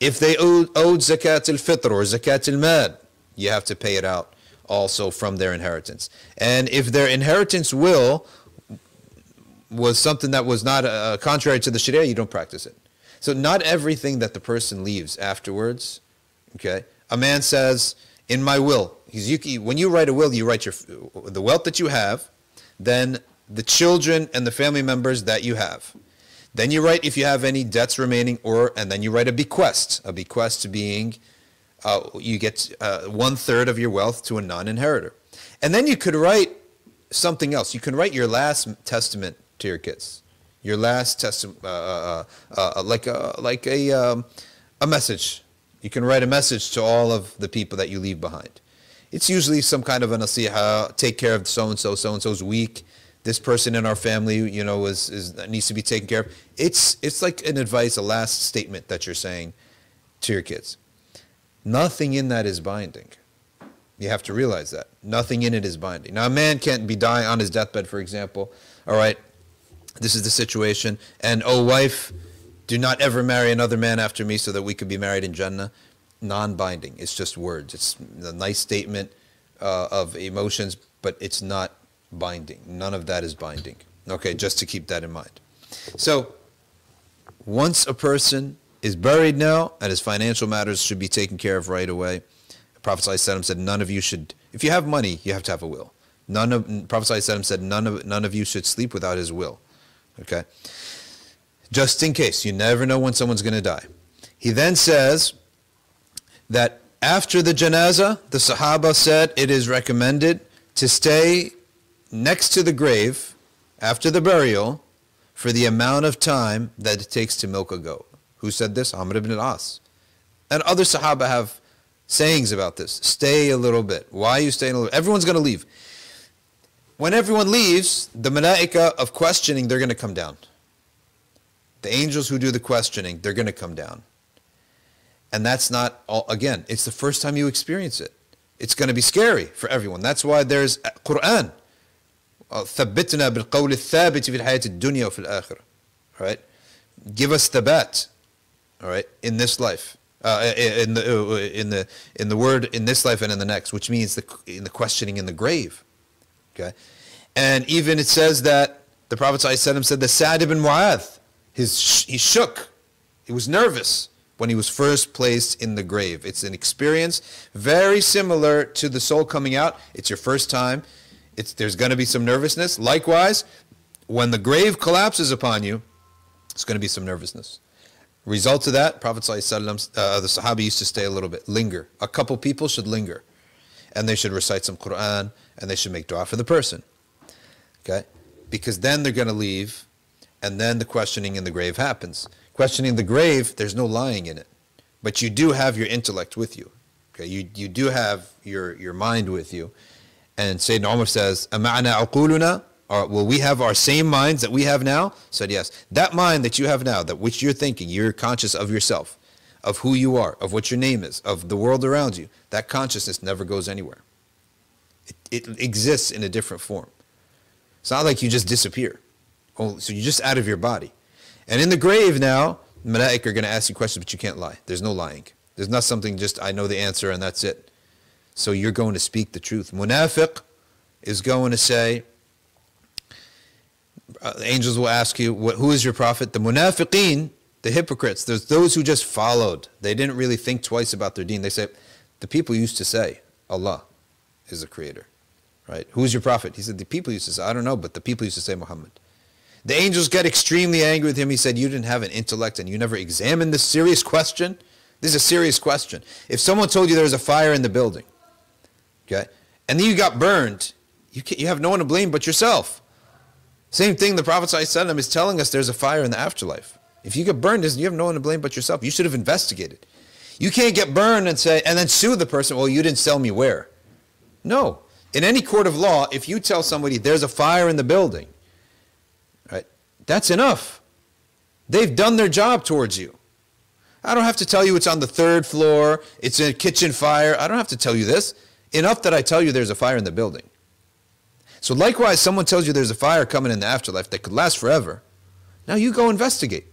If they owed, owed zakat al-fitr or zakat al-mad, you have to pay it out also from their inheritance. And if their inheritance will was something that was not uh, contrary to the Sharia, you don't practice it. So not everything that the person leaves afterwards. Okay, a man says, in my will, he's, you, when you write a will, you write your, the wealth that you have, then the children and the family members that you have. Then you write if you have any debts remaining, or, and then you write a bequest, a bequest being uh, you get uh, one third of your wealth to a non-inheritor. And then you could write something else. You can write your last testament to your kids, your last testament, uh, uh, uh, like a, like a, um, a message. You can write a message to all of the people that you leave behind. It's usually some kind of a nasiha, take care of so-and-so, so-and-so's weak, this person in our family, you know, is, is needs to be taken care of. It's, it's like an advice, a last statement that you're saying to your kids. Nothing in that is binding. You have to realize that. Nothing in it is binding. Now, a man can't be dying on his deathbed, for example. All right, this is the situation. And, oh, wife, do not ever marry another man after me so that we could be married in Jannah. Non-binding. It's just words. It's a nice statement uh, of emotions, but it's not binding. None of that is binding. Okay, just to keep that in mind. So, once a person is buried now and his financial matters should be taken care of right away, the Prophet ﷺ said, none of you should, if you have money, you have to have a will. None of, the Prophet ﷺ said, none of, none of you should sleep without his will. Okay? Just in case. You never know when someone's going to die. He then says that after the janazah, the Sahaba said it is recommended to stay next to the grave after the burial for the amount of time that it takes to milk a goat. Who said this? Amr ibn al-As. And other Sahaba have sayings about this. Stay a little bit. Why are you staying a little bit? Everyone's going to leave. When everyone leaves, the malaika of questioning, they're going to come down. The angels who do the questioning, they're going to come down. And that's not, all, again, it's the first time you experience it. It's going to be scary for everyone. That's why there's Quran. ثَبِّتْنَا بِالْقَوْلِ الثَّابِتِ فِي الْحَيَاةِ الدُّنْيَا وَفِي الْآخِرَةِ. All right? Give us thabat, all right, in this life, uh, in, the, in, the, in the word in this life and in the next, which means the, in the questioning in the grave. Okay? And even it says that the Prophet ﷺ said that Sa'id ibn Mu'adh, His, he shook, he was nervous when he was first placed in the grave. It's an experience very similar to the soul coming out. It's your first time. It's, there's going to be some nervousness. Likewise, when the grave collapses upon you, it's going to be some nervousness. Result of that, Prophet ﷺ, uh, the Sahaba used to stay a little bit, linger. A couple people should linger, and they should recite some Quran, and they should make dua for the person. Okay, because then they're going to leave. And then the questioning in the grave happens. Questioning the grave, there's no lying in it. But you do have your intellect with you. Okay, you, you do have your, your mind with you. And Sayyidina Umar says, أَمَعْنَا عُقُولُنَا, or, will we have our same minds that we have now? Said yes. That mind that you have now, that which you're thinking, you're conscious of yourself, of who you are, of what your name is, of the world around you, that consciousness never goes anywhere. It, it exists in a different form. It's not like you just disappear. Oh, so you're just out of your body. And in the grave now, the Malaik are going to ask you questions, but you can't lie. There's no lying. There's not something just, I know the answer and that's it. So you're going to speak the truth. Munafiq is going to say, uh, the angels will ask you, what, who is your prophet? The munafiqeen, the hypocrites, there's those who just followed. They didn't really think twice about their deen. They say, the people used to say, Allah is the creator. right? Who's your prophet? He said, the people used to say, I don't know, but the people used to say Muhammad. The angels got extremely angry with him. He said, you didn't have an intellect and you never examined this serious question. This is a serious question. If someone told you there was a fire in the building, okay, and then you got burned, you can't, you have no one to blame but yourself. Same thing, the Prophet ﷺ is telling us there's a fire in the afterlife. If you get burned, you have no one to blame but yourself. You should have investigated. You can't get burned and say, and then sue the person, well, you didn't tell me where. No. In any court of law, if you tell somebody there's a fire in the building, right, that's enough. They've done their job towards you. I don't have to tell you it's on the third floor, it's a kitchen fire. I don't have to tell you this. Enough that I tell you there's a fire in the building. So likewise, someone tells you there's a fire coming in the afterlife that could last forever. Now you go investigate.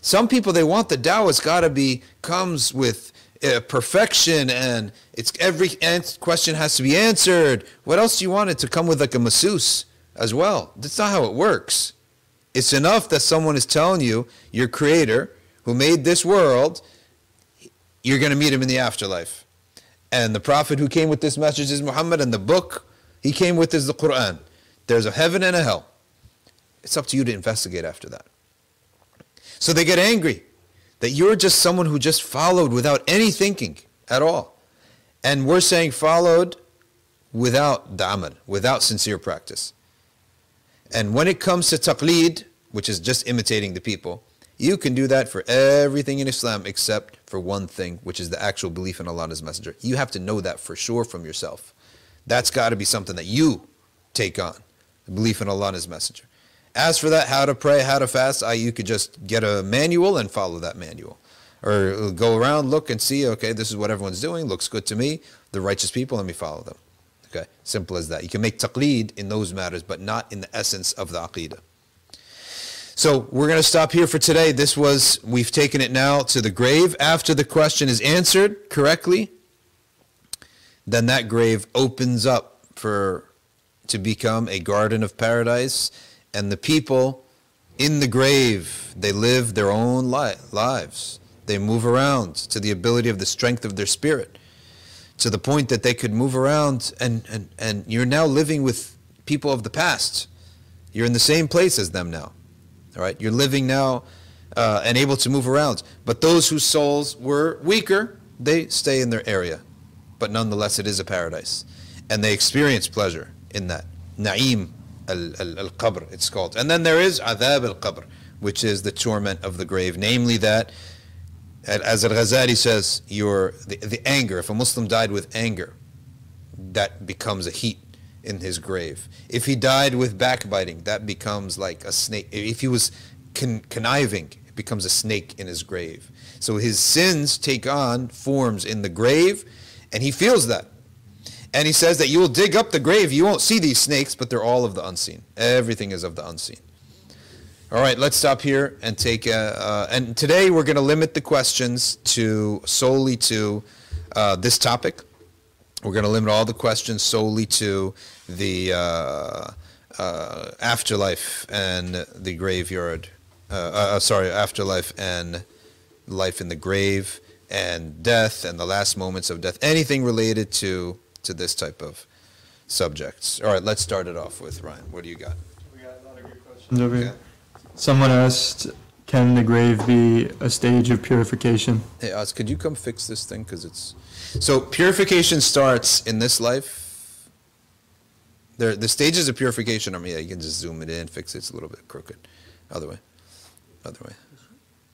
Some people, they want the Tao, it's got to be, comes with uh, perfection, and it's every question has to be answered. What else do you want it to come with, like a masseuse as well? That's not how it works. It's enough that someone is telling you, your creator, who made this world, you're going to meet him in the afterlife. And the prophet who came with this message is Muhammad, and the book he came with is the Quran. There's a heaven and a hell. It's up to you to investigate after that. So they get angry that you're just someone who just followed without any thinking at all. And we're saying followed without da'amal, without sincere practice. And when it comes to taqleed, which is just imitating the people, you can do that for everything in Islam except for one thing, which is the actual belief in Allah and His Messenger. You have to know that for sure from yourself. That's got to be something that you take on, the belief in Allah and His Messenger. As for that, how to pray, how to fast, I, you could just get a manual and follow that manual. Or go around, look and see, okay, this is what everyone's doing, looks good to me, the righteous people, let me follow them. Okay, simple as that. You can make taqleed in those matters, but not in the essence of the aqeedah. So we're going to stop here for today. This was, we've taken it now to the grave. After the question is answered correctly, then that grave opens up for to become a garden of paradise. And the people in the grave, they live their own li- lives. They move around to the ability of the strength of their spirit, to the point that they could move around, and, and, and you're now living with people of the past. You're in the same place as them now. All right, you're living now uh, and able to move around. But those whose souls were weaker, they stay in their area. But nonetheless, it is a paradise. And they experience pleasure in that. Na'im al-Qabr, it's called. And then there is Adhab al-Qabr, which is the torment of the grave. Namely that, as Al-Ghazali says, your the, the anger, if a Muslim died with anger, that becomes a heat in his grave. If he died with backbiting, that becomes like a snake. If he was con- conniving, it becomes a snake in his grave. So his sins take on forms in the grave, and he feels that. And he says that you will dig up the grave, you won't see these snakes, but they're all of the unseen. Everything is of the unseen. All right, let's stop here and take, a, uh, and today we're going to limit the questions to solely to uh, this topic. We're going to limit all the questions solely to the uh, uh, afterlife and the graveyard. Uh, uh, sorry, afterlife and life in the grave and death and the last moments of death. Anything related to, to this type of subjects. All right, let's start it off with Ryan. What do you got? We got a lot of good questions over here. Okay. Someone asked, can the grave be a stage of purification? Hey, Oz, could you come fix this thing? Because it's... So purification starts in this life. There, the stages of purification, I mean, yeah, you can just zoom it in, fix it. It's a little bit crooked. Other way. Other way.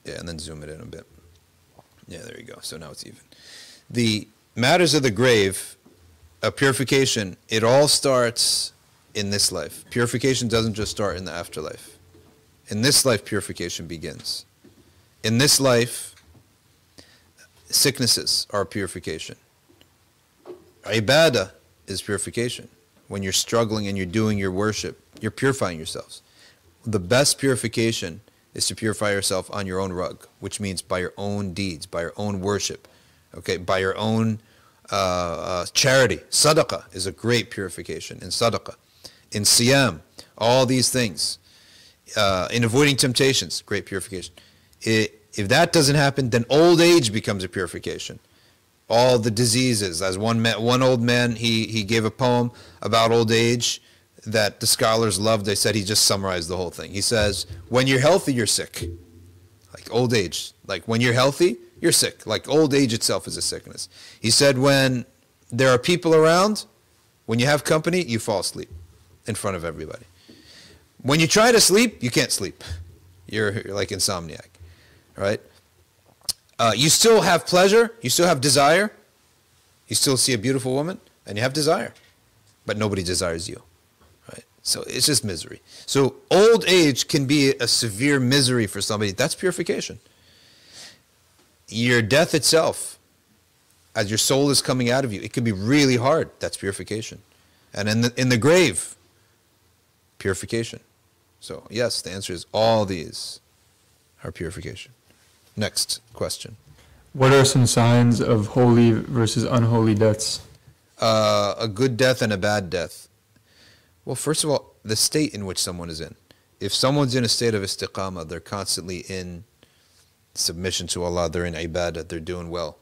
Yeah, and then zoom it in a bit. Yeah, there you go. So now it's even. The matters of the grave, a purification, it all starts in this life. Purification doesn't just start in the afterlife. In this life, purification begins. In this life, sicknesses are purification. Ibadah is purification. When you're struggling and you're doing your worship, you're purifying yourselves. The best purification is to purify yourself on your own rug, which means by your own deeds, by your own worship, okay, by your own uh, uh, charity. Sadaqah is a great purification in sadaqah, in siyam, all these things. Uh, in avoiding temptations, great purification. It, if that doesn't happen, then old age becomes a purification. all the diseases. As one man, one old man, he, he gave a poem about old age that the scholars loved. They said he just summarized the whole thing. He says, when you're healthy, you're sick. Like old age. Like when you're healthy, you're sick. Like old age itself is a sickness. He said, when there are people around, when you have company, you fall asleep in front of everybody. When you try to sleep, you can't sleep. You're, you're like insomniac, right? Uh, you still have pleasure. You still have desire. You still see a beautiful woman, and you have desire. But nobody desires you, right? So it's just misery. So old age can be a severe misery for somebody. That's purification. Your death itself, as your soul is coming out of you, it can be really hard. That's purification. And in the, in the grave, purification. So yes, the answer is all these are purification. Next question. What are some signs of holy versus unholy deaths? Uh, a good death and a bad death. Well, first of all, the state in which someone is in. If someone's in a state of istiqamah, they're constantly in submission to Allah, they're in ibadah, they're doing well.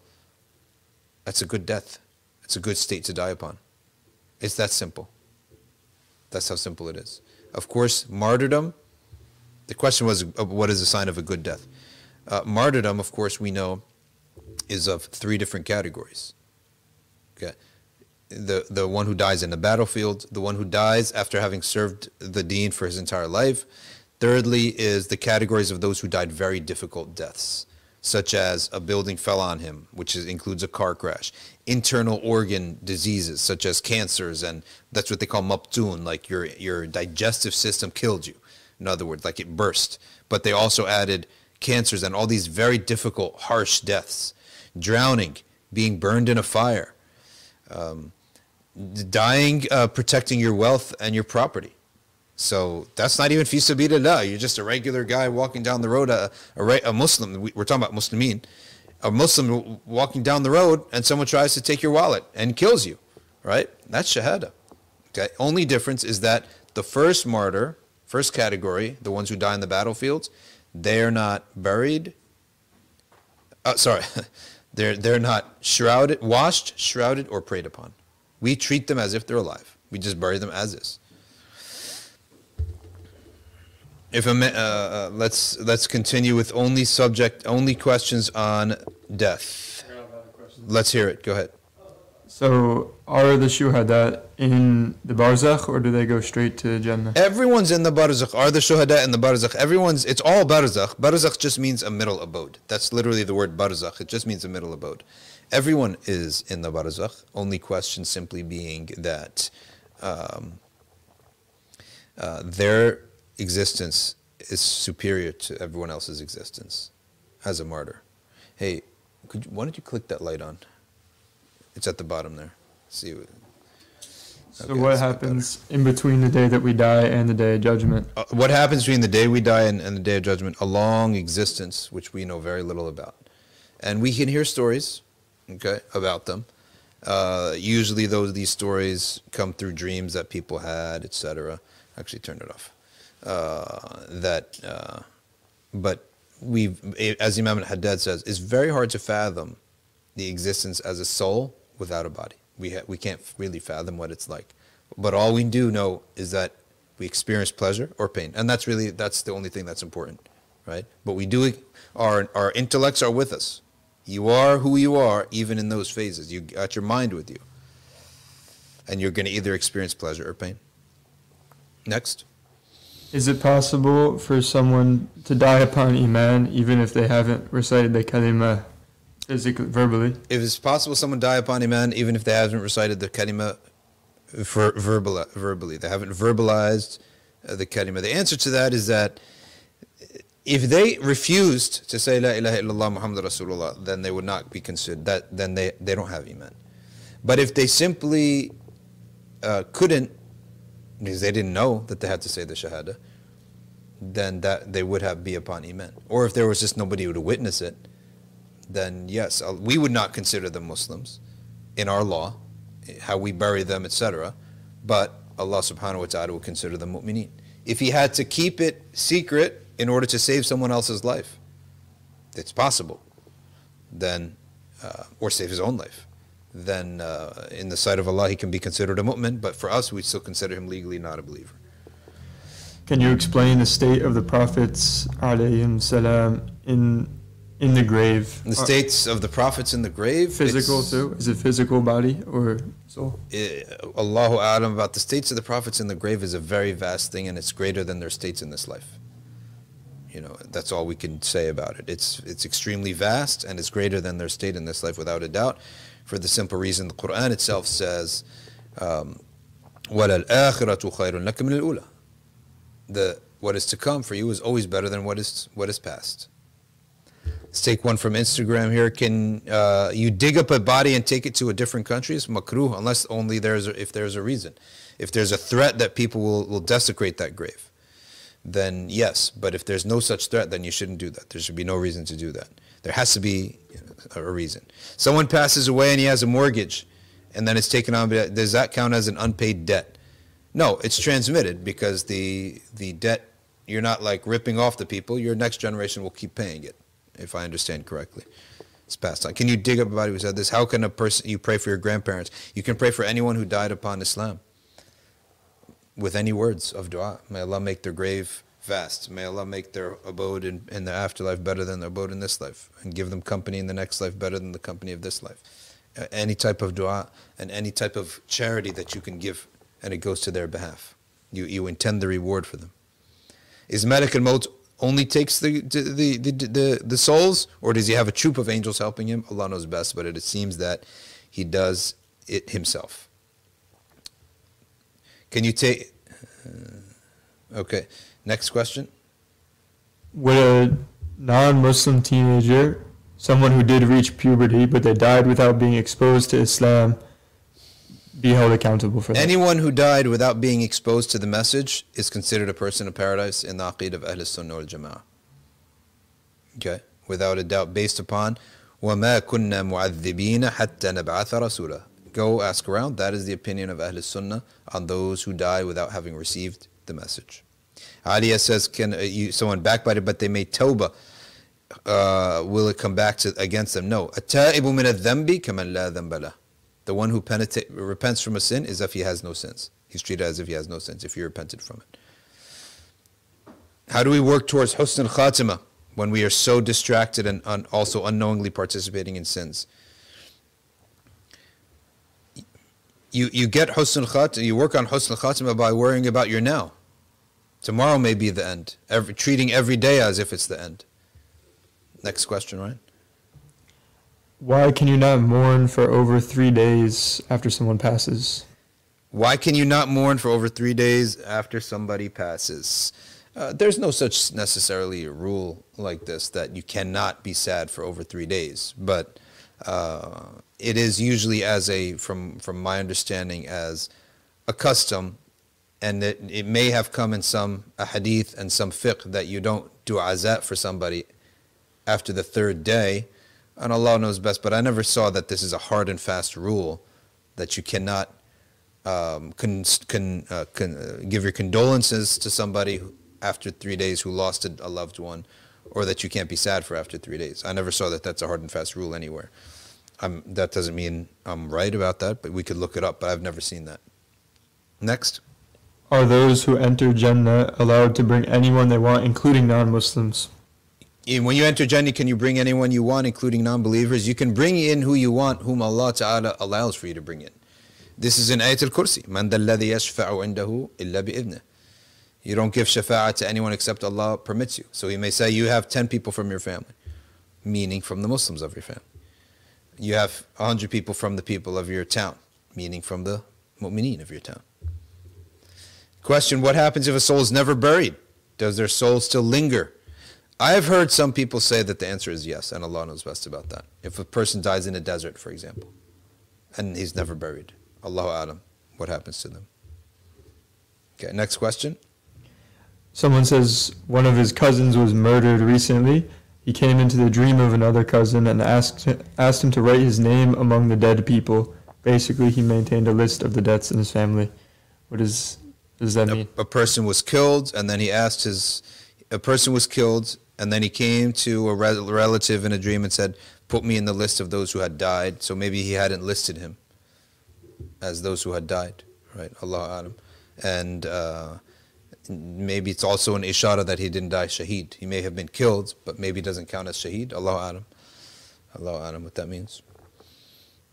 That's a good death. It's a good state to die upon. It's that simple. That's how simple it is. Of course, martyrdom, the question was, what is a sign of a good death? Uh, martyrdom, of course, we know is of three different categories. Okay, the the one who dies in the battlefield, the one who dies after having served the deen for his entire life. Thirdly is the categories of those who died very difficult deaths, such as a building fell on him, which is, includes a car crash, internal organ diseases, such as cancers, and that's what they call mabtun, like your your digestive system killed you. In other words, like it burst. But they also added cancers and all these very difficult, harsh deaths. Drowning, being burned in a fire, um, dying, uh, protecting your wealth and your property. So that's not even fi sabilillah. You're just a regular guy walking down the road, a, a, a Muslim. We're talking about Muslimin. A Muslim walking down the road and someone tries to take your wallet and kills you, right? That's shahada. Okay. Only difference is that the first martyr, first category, the ones who die in the battlefields, they're not buried. Uh, sorry, they're they're not shrouded, washed, shrouded, or preyed upon. We treat them as if they're alive. We just bury them as is. If a, uh, let's let's continue with only subject only questions on death. Let's hear it. Go ahead. So, are the shuhada in the barzakh, or do they go straight to Jannah? Everyone's in the barzakh. Are the shuhada in the barzakh? Everyone's. It's all barzakh. Barzakh just means a middle abode. That's literally the word barzakh. It just means a middle abode. Everyone is in the barzakh. Only question simply being that um, uh, their existence is superior to everyone else's existence as a martyr. Hey, could you, why don't you click that light on? It's at the bottom there. See. Okay, so what happens in between the day that we die and the day of judgment? Uh, what happens between the day we die and, and the day of judgment? A long existence, which we know very little about. And we can hear stories, okay, about them. Uh, usually those these stories come through dreams that people had, et cetera. Actually, turn it off. Uh, that, uh, but we, as Imam al-Haddad says, it's very hard to fathom the existence as a soul without a body. We ha- we can't really fathom what it's like. But all we do know is that we experience pleasure or pain, and that's really that's the only thing that's important, right? But we do our our intellects are with us. You are who you are, even in those phases. You got your mind with you, and you're going to either experience pleasure or pain. Next. Is it possible for someone to die upon Iman even if they haven't recited the kalimah physically, verbally? If it's possible someone die upon Iman even if they haven't recited the kalimah ver- verbal- verbally, they haven't verbalized uh, the kalimah. The answer to that is that if they refused to say La ilaha illallah Muhammad Rasulullah, then they would not be considered, that, then they, they don't have Iman. But if they simply uh, couldn't, because they didn't know that they had to say the shahada, then that they would have be upon iman. Or if there was just nobody to witness it, then yes, we would not consider them Muslims in our law, how we bury them, et cetera. But Allah subhanahu wa ta'ala would consider them mu'mineen. If he had to keep it secret in order to save someone else's life, it's possible, then uh, or save his own life, then uh, in the sight of Allah, he can be considered a mu'min, but for us, we still consider him legally not a believer. Can you explain the state of the prophets alayhim salam in in the grave? The states of the prophets in the grave? Physical too? Is it physical body or soul? It, Allahu A'lam about the states of the prophets in the grave is a very vast thing, and it's greater than their states in this life. You know, that's all we can say about it. It's, it's extremely vast, and it's greater than their state in this life without a doubt, for the simple reason the Quran itself says, um, وَلَلْآخِرَةُ خَيْرٌ لَكَ مِنَ الْأُولَى. The, what is to come for you is always better than what is, what is past. Let's take one from Instagram here. Can uh, you dig up a body and take it to a different country? It's makruh, unless only there's a, if there's a reason. If there's a threat that people will, will desecrate that grave, then yes. But if there's no such threat, then you shouldn't do that. There should be no reason to do that. There has to be a reason. Someone passes away and he has a mortgage, and then it's taken on. Does that count as an unpaid debt? No, it's transmitted, because the, the debt, you're not like ripping off the people. Your next generation will keep paying it, if I understand correctly. It's passed on. Can you dig up a body who said this? How can a person, you pray for your grandparents? You can pray for anyone who died upon Islam with any words of dua. May Allah make their grave vast. May Allah make their abode in, in the afterlife better than their abode in this life, and give them company in the next life better than the company of this life. Uh, any type of dua and any type of charity that you can give, and it goes to their behalf. You, you intend the reward for them. Is Malik al-Maut only takes the the, the the the souls, or does he have a troop of angels helping him? Allah knows best, but it, it seems that he does it himself. Can you take... Uh, okay, next question. Would a non-Muslim teenager, someone who did reach puberty, but they died without being exposed to Islam, be held accountable for that? Anyone who died without being exposed to the message is considered a person of paradise in the Aqid of Ahl Sunnah wal Jama'ah. Okay? Without a doubt, based upon وَمَا كُنَّا مُعَذِّبِينَ حَتَّى نَبْعَثَ رَسُولًا. Go ask around. That is the opinion of Ahl Sunnah on those who die without having received the message. Aliyah says, can uh, you, someone backbited, but they made tawbah. Uh, will it come back to, against them? No. أَتَائِبُ مِنَ الذَّنْبِ كَمَنْ لَا ذَنْبَ لَهُ. The one who repents from a sin is if he has no sins. He's treated as if he has no sins, if he repented from it. How do we work towards husn al-khatima when we are so distracted and un also unknowingly participating in sins? You, you get husn al-khatima, you work on husn al-khatima by worrying about your now. Tomorrow may be the end. Every, treating every day as if it's the end. Next question, Ryan. Why can you not mourn for over three days after someone passes? Why can you not mourn for over three days after somebody passes? Uh, there's no such necessarily a rule like this that you cannot be sad for over three days. But uh, it is usually as a, from, from my understanding, as a custom. And it, it may have come in some hadith and some fiqh that you don't do azat for somebody after the third day. And Allah knows best, but I never saw that this is a hard and fast rule that you cannot um, can, can, uh, can, uh, give your condolences to somebody who, after three days who lost a, a loved one, or that you can't be sad for after three days. I never saw that that's a hard and fast rule anywhere. I'm, that doesn't mean I'm right about that, but we could look it up, but I've never seen that. Next. Are those who enter Jannah allowed to bring anyone they want, including non-Muslims? When you enter Jannah, can you bring anyone you want, including non-believers? You can bring in who you want, whom Allah Ta'ala allows for you to bring in. This is in Ayat al-Kursi. Man dalladhi yashfa'u indahu illa bi'idhnih. You don't give shafa'ah to anyone except Allah permits you. So He may say you have ten people from your family, meaning from the Muslims of your family. You have one hundred people from the people of your town, meaning from the mu'mineen of your town. Question, what happens if a soul is never buried? Does their soul still linger? I have heard some people say that the answer is yes, and Allah knows best about that. If a person dies in a desert, for example, and he's never buried, Allahu A'lam, what happens to them? Okay, next question. Someone says one of his cousins was murdered recently. He came into the dream of another cousin and asked, asked him to write his name among the dead people. Basically, he maintained a list of the deaths in his family. What is, does that mean? A, a person was killed, and then he asked his... A person was killed... And then he came to a relative in a dream and said, put me in the list of those who had died. So maybe he hadn't listed him as those who had died, right? Allah Alam. And uh, maybe it's also an ishara that he didn't die shaheed. He may have been killed, but maybe it doesn't count as shaheed. Allah Alam. Allah Alam what that means.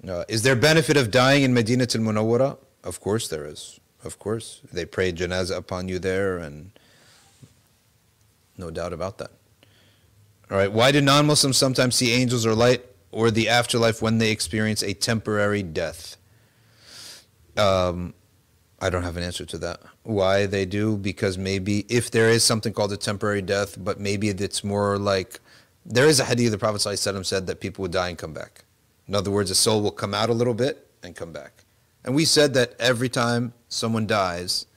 Uh, is there benefit of dying in Madinatul Munawwara? Of course there is. Of course. They pray janazah upon you there, and no doubt about that. All right. Why do non-Muslims sometimes see angels or light or the afterlife when they experience a temporary death? Um, I don't have an answer to that. Why they do? Because maybe if there is something called a temporary death, but maybe it's more like, there is a hadith the Prophet ﷺ said that people would die and come back. In other words, a soul will come out a little bit and come back. And we said that every time someone dies,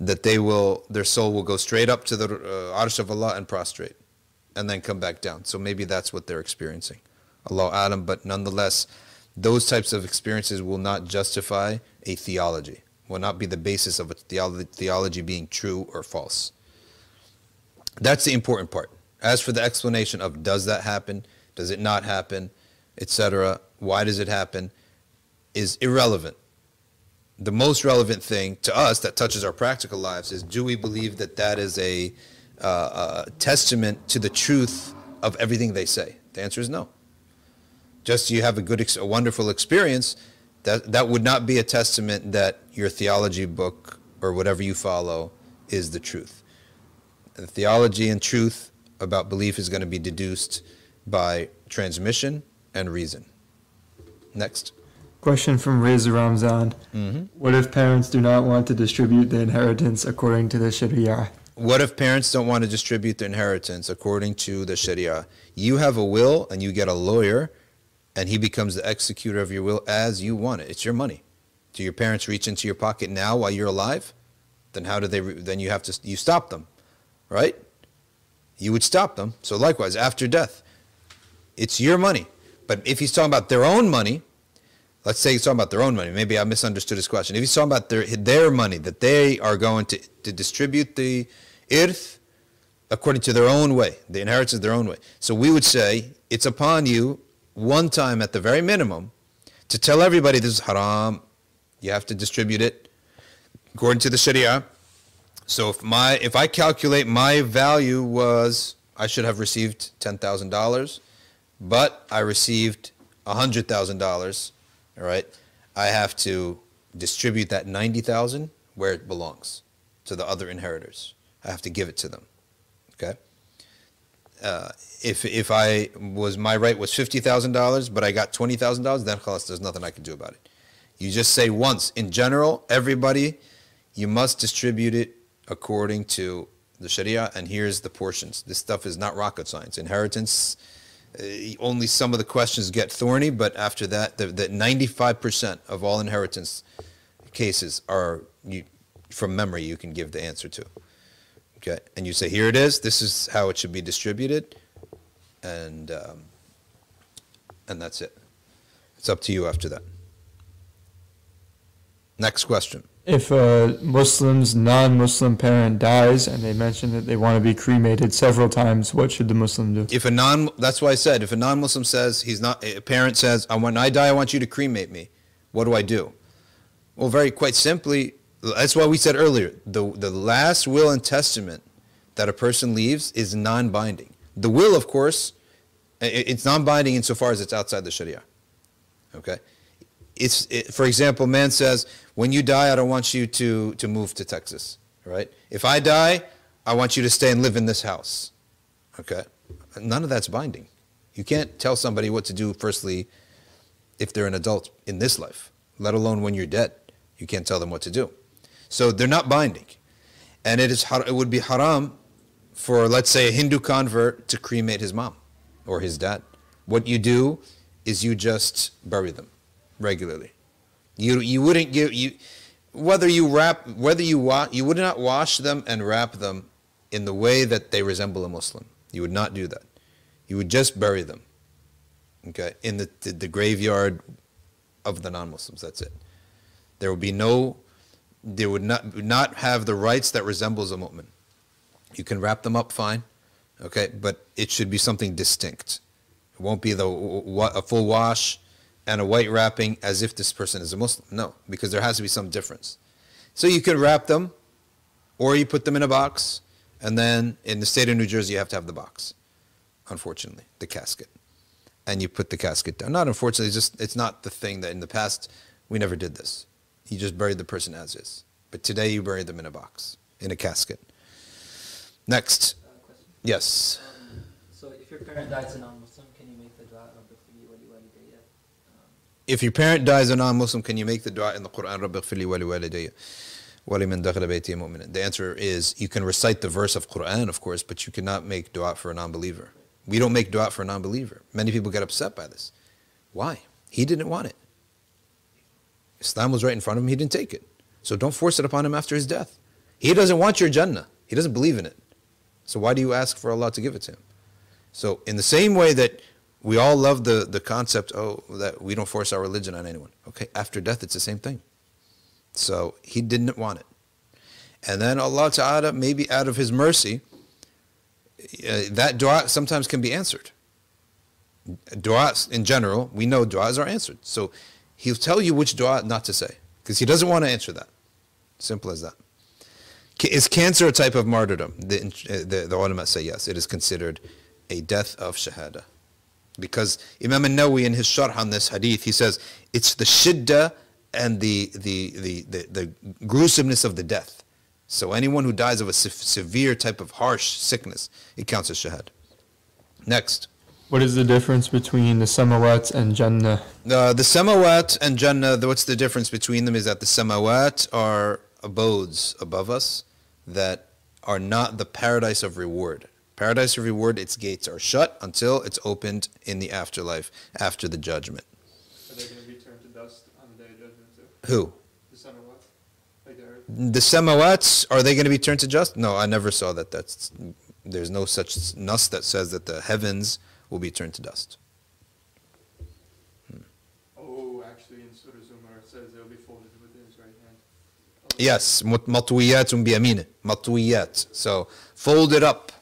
that they will, their soul will go straight up to the uh, Arsh of Allah and prostrate, and then come back down. So maybe that's what they're experiencing. Allahu Alam, but nonetheless, those types of experiences will not justify a theology, will not be the basis of a theolo- theology being true or false. That's the important part. As for the explanation of does that happen, does it not happen, et cetera, why does it happen, is irrelevant. The most relevant thing to us that touches our practical lives is, do we believe that that is a uh, a testament to the truth of everything they say? The answer is no. Just you have a good, ex a wonderful experience, that, that would not be a testament that your theology book or whatever you follow is the truth. The theology and truth about belief is going to be deduced by transmission and reason. Next. Question from Reza Ramzan. Mm-hmm. What if parents do not want to distribute the inheritance according to the Sharia? What if parents don't want to distribute the inheritance according to the Sharia? You have a will and you get a lawyer and he becomes the executor of your will as you want it. It's your money. Do your parents reach into your pocket now while you're alive? Then how do they, then you have to, you stop them, right? You would stop them. So likewise, after death, it's your money. But if he's talking about their own money, let's say he's talking about their own money. Maybe I misunderstood his question. If he's talking about their their money, that they are going to, to distribute the irth according to their own way, the inheritance their own way. So we would say, it's upon you, one time at the very minimum, to tell everybody this is haram. You have to distribute it according to the Sharia. So if my if I calculate my value was, I should have received ten thousand dollars, but I received one hundred thousand dollars. All right, I have to distribute that ninety thousand where it belongs to the other inheritors. I have to give it to them. Okay. Uh, if if I was my right was fifty thousand dollars, but I got twenty thousand dollars, then khalas, there's nothing I can do about it. You just say once in general, everybody, you must distribute it according to the Sharia. And here's the portions. This stuff is not rocket science. Inheritance. Uh, only some of the questions get thorny, but after that, the ninety-five percent of all inheritance cases are, you, from memory, you can give the answer to. Okay, and you say, here it is, this is how it should be distributed, and um, and that's it. It's up to you after that. Next question. If a Muslim's non-Muslim parent dies and they mention that they want to be cremated several times, what should the Muslim do? If a non, that's why I said, if a non-Muslim says, he's not, a parent says, when I die, I want you to cremate me, what do I do? Well, very quite simply, that's why we said earlier, the, the last will and testament that a person leaves is non-binding. The will, of course, it's non-binding insofar as it's outside the Sharia, okay? It's, it, for example, man says, when you die, I don't want you to, to move to Texas, right? If I die, I want you to stay and live in this house, okay? None of that's binding. You can't tell somebody what to do, firstly, if they're an adult in this life, let alone when you're dead. You can't tell them what to do. So they're not binding. And it is, it would be haram for, let's say, a Hindu convert to cremate his mom or his dad. What you do is you just bury them regularly. You you wouldn't give you whether you wrap whether you wa you would not wash them and wrap them in the way that they resemble a Muslim. You would not do that. You would just bury them, okay, in the the, the graveyard of the non-Muslims. That's it. There would be no, they would not not have the rights that resembles a mu'min. You can wrap them up fine, okay, but it should be something distinct. It won't be the a full wash and a white wrapping as if this person is a Muslim. No, because there has to be some difference. So you could wrap them, or you put them in a box, and then in the state of New Jersey you have to have the box, unfortunately, the casket. And you put the casket down. Not unfortunately, it's just it's not the thing that in the past we never did this. You just buried the person as is. But today you bury them in a box, in a casket. Next. Uh, yes. Um, so if your parent dies a non-Muslim, can you make the dua Rabbi Fili Wali Walidayya? If your parent dies a non-Muslim, can you make the dua in the Quran Rabbi Fili Wali Walidayya? The answer is you can recite the verse of Quran, of course, but you cannot make dua for a non-believer. We don't make dua for a non-believer. Many people get upset by this. Why? He didn't want it. Islam was right in front of him. He didn't take it. So don't force it upon him after his death. He doesn't want your Jannah. He doesn't believe in it. So why do you ask for Allah to give it to him? So in the same way that we all love the, the concept, oh, that we don't force our religion on anyone. Okay, after death, it's the same thing. So he didn't want it. And then Allah Ta'ala, maybe out of his mercy, uh, that dua sometimes can be answered. Duas in general, we know duas are answered. So he'll tell you which dua not to say, because he doesn't want to answer that. Simple as that. Is cancer a type of martyrdom? The, the, the ulama say yes. It is considered a death of shahada. Because Imam al-Nawawi in his sharh on this hadith, he says, it's the shiddah and the, the, the, the, the gruesomeness of the death. So anyone who dies of a se severe type of harsh sickness, it counts as shahad. Next. What is the difference between the samawat and Jannah? Uh, the samawat and Jannah, what's the difference between them is that the samawat are abodes above us that are not the paradise of reward. Paradise of reward, its gates are shut until it's opened in the afterlife after the judgment. Who? The samawats. Like the samawats, are they going to be turned to dust? No, I never saw that. That's, there's no such nas that says that the heavens will be turned to dust. Hmm. Oh, actually in Surah Zumar it says they'll be folded within his right hand. Oh. Yes, matwiyatun bi yamin, matwiyat. So fold it up.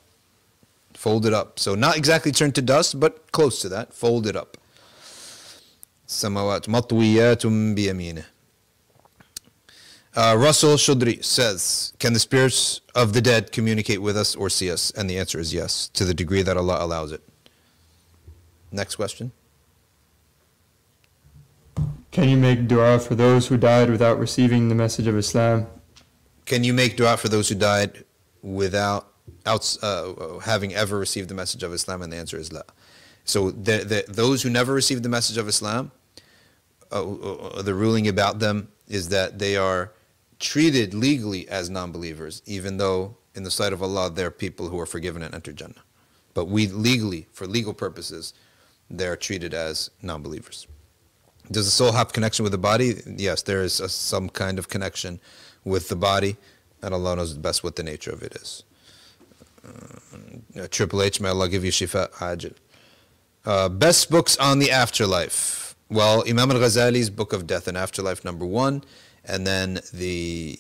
Fold it up. So not exactly turned to dust, but close to that. Fold it up. Samawat matwiyatun bi yamin. Uh, Russell Shudri says, can the spirits of the dead communicate with us or see us? And the answer is yes, to the degree that Allah allows it. Next question. Can you make dua for those who died without receiving the message of Islam? Can you make dua for those who died without out, uh, having ever received the message of Islam? And the answer is la. So the, the, those who never received the message of Islam, uh, the ruling about them is that they are treated legally as non-believers, even though in the sight of Allah they're people who are forgiven and enter Jannah. But we legally, for legal purposes, they're treated as non-believers. Does the soul have connection with the body? Yes, there is a, some kind of connection with the body, and Allah knows best what the nature of it is. Uh, Triple H, may Allah give you shifa ajil. Uh, best books on the afterlife. Well, Imam al-Ghazali's Book of Death and Afterlife, number one, and then the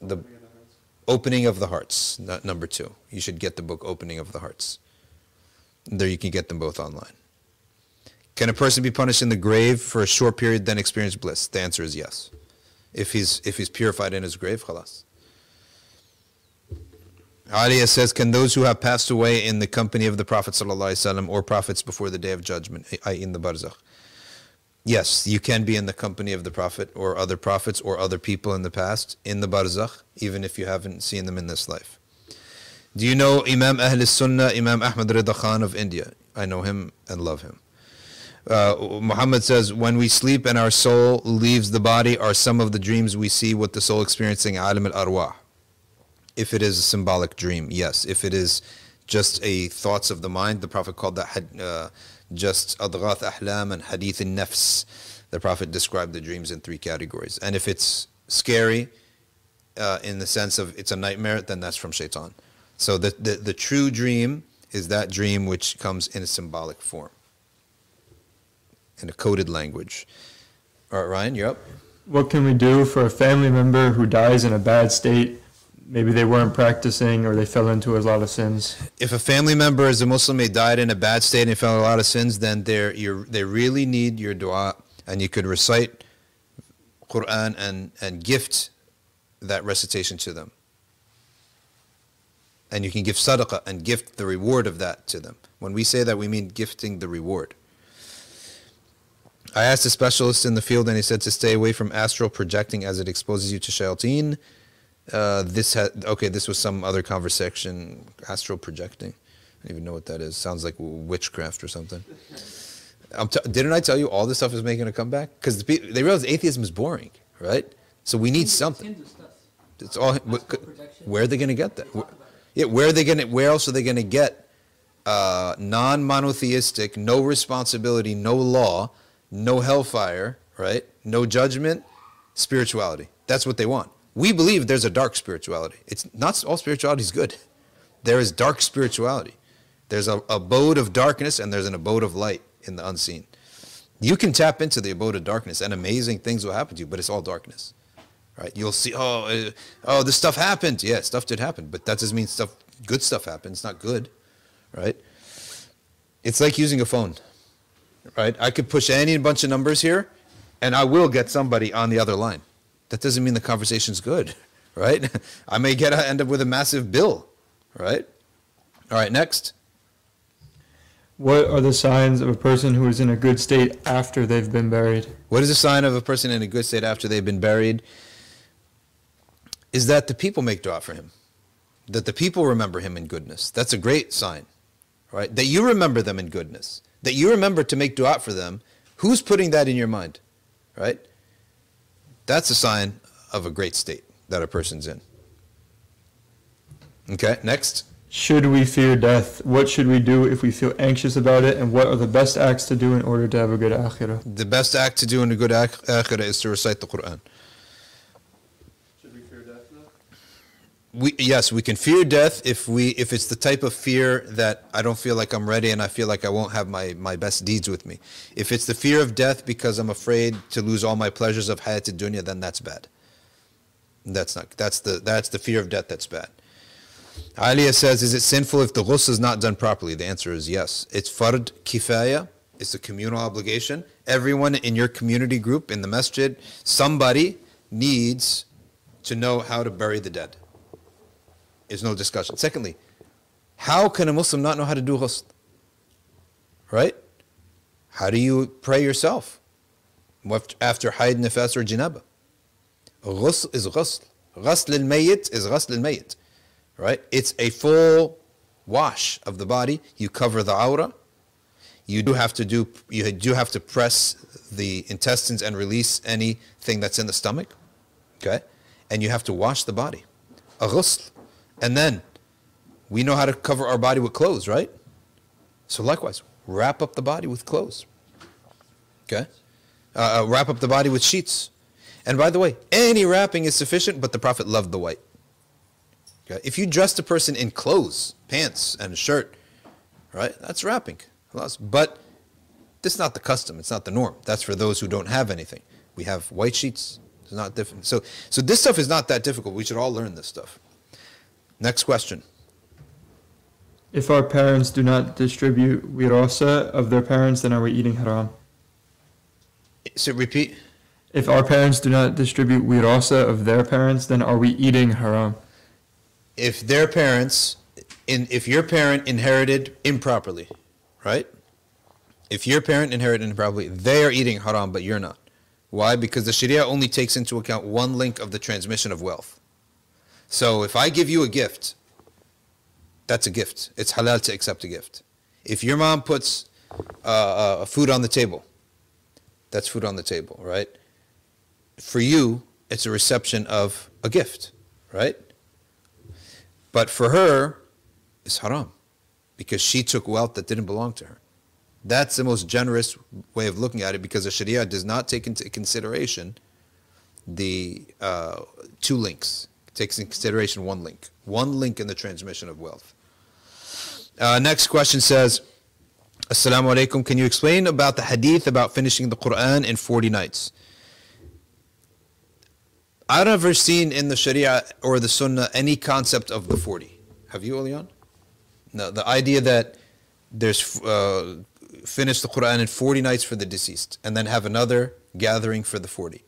the Opening of the Hearts, number two. You should get the book Opening of the Hearts. There you can get them both online. Can a person be punished in the grave for a short period, then experience bliss? The answer is yes. If he's if he's purified in his grave, khalas. Aliyah says, can those who have passed away in the company of the Prophet ﷺ or prophets before the day of judgment, that is in the barzakh? Yes, you can be in the company of the Prophet or other prophets or other people in the past in the barzakh, even if you haven't seen them in this life. Do you know Imam Ahl Sunnah, Imam Ahmad Ridha Khan of India? I know him and love him. Uh, Muhammad says, when we sleep and our soul leaves the body, are some of the dreams we see what the soul experiencing alim al-arwah? If it is a symbolic dream, yes. If it is just a thoughts of the mind, the Prophet called that uh, just adghath ahlam and hadith al-nafs. The Prophet described the dreams in three categories. And if it's scary, uh, in the sense of it's a nightmare, then that's from shaitan. So the, the, the true dream is that dream which comes in a symbolic form, in a coded language. All right, Ryan, you're up. What can we do for a family member who dies in a bad state? maybe they weren't practicing or they fell into a lot of sins? If a family member is a Muslim, they died in a bad state and they fell into a lot of sins, then they're, you're, they really need your dua, and you could recite Quran and, and gift that recitation to them. And you can give sadaqah and gift the reward of that to them. When we say that, we mean gifting the reward. I asked a specialist in the field and he said to stay away from astral projecting as it exposes you to shayateen. Uh, this had, okay, this was some other conversation, astral projecting. I don't even know what that is. Sounds like witchcraft or something. I'm t didn't I tell you all this stuff is making a comeback? Because the they realize atheism is boring, right? So we need something. It's all, where are they going to get that? Yeah, where are they going to, where else are they going to get uh, non-monotheistic, no responsibility, no law, no hellfire, right? No judgment, spirituality. That's what they want. We believe there's a dark spirituality. It's not all spirituality is good. There is dark spirituality. There's a abode of darkness and there's an abode of light in the unseen. You can tap into the abode of darkness and amazing things will happen to you, but it's all darkness. Right, you'll see, oh, oh, this stuff happened. Yeah, stuff did happen, but that doesn't mean stuff, good stuff happened. It's not good, right? It's like using a phone, right? I could push any bunch of numbers here, and I will get somebody on the other line. That doesn't mean the conversation's good, right? I may get end up with a massive bill, right? All right, next. What are the signs of a person who is in a good state after they've been buried? What is the sign of a person in a good state after they've been buried? Is that the people make dua for him, that the people remember him in goodness. That's a great sign, right? That you remember them in goodness, that you remember to make dua for them. Who's putting that in your mind, right? That's a sign of a great state that a person's in. Okay, next. Should we fear death? What should we do if we feel anxious about it? And what are the best acts to do in order to have a good akhirah? The best act to do in a good akhirah is to recite the Quran. We, yes, we can fear death if we if it's the type of fear that I don't feel like I'm ready and I feel like I won't have my, my best deeds with me. If it's the fear of death because I'm afraid to lose all my pleasures of hayat dunya, then that's bad. That's not that's the that's the fear of death that's bad. Aliyah says, is it sinful if the ghusl is not done properly? The answer is yes. It's fard kifaya, it's a communal obligation. Everyone in your community group, in the masjid, somebody needs to know how to bury the dead. There's no discussion. Secondly, how can a Muslim not know how to do ghusl? Right? How do you pray yourself after hayd, nifas, or janaba? Ghusl is ghusl. Ghusl al-mayyit is ghusl al-mayyit. Right? It's a full wash of the body. You cover the awrah. You do have to do. You do have to press the intestines and release anything that's in the stomach. Okay, and you have to wash the body. A ghusl. And then, we know how to cover our body with clothes, right? So likewise, wrap up the body with clothes. Okay? Uh, wrap up the body with sheets. And by the way, any wrapping is sufficient, but the Prophet loved the white. Okay? If you dressed a person in clothes, pants, and a shirt, right? That's wrapping. But this is not the custom. It's not the norm. That's for those who don't have anything. We have white sheets. It's not different. So, so this stuff is not that difficult. We should all learn this stuff. Next question. If our parents do not distribute wirasa of their parents, then are we eating haram? So repeat. If our parents do not distribute wirasa of their parents, then are we eating haram? If their parents, in, if your parent inherited improperly, right? If your parent inherited improperly, they are eating haram, but you're not. Why? Because the Sharia only takes into account one link of the transmission of wealth. So if I give you a gift, that's a gift. It's halal to accept a gift. If your mom puts uh, uh, food on the table, that's food on the table, right? For you, it's a reception of a gift, right? But for her, it's haram because she took wealth that didn't belong to her. That's the most generous way of looking at it because the Sharia does not take into consideration the uh, two links. Takes into consideration one link. One link in the transmission of wealth. Uh, next question says, Assalamu alaikum, can you explain about the hadith about finishing the Quran in forty nights? I've never seen in the Sharia or the Sunnah any concept of the forty. Have you, Olian? No, the idea that there's uh, finish the Quran in forty nights for the deceased and then have another gathering for the forty.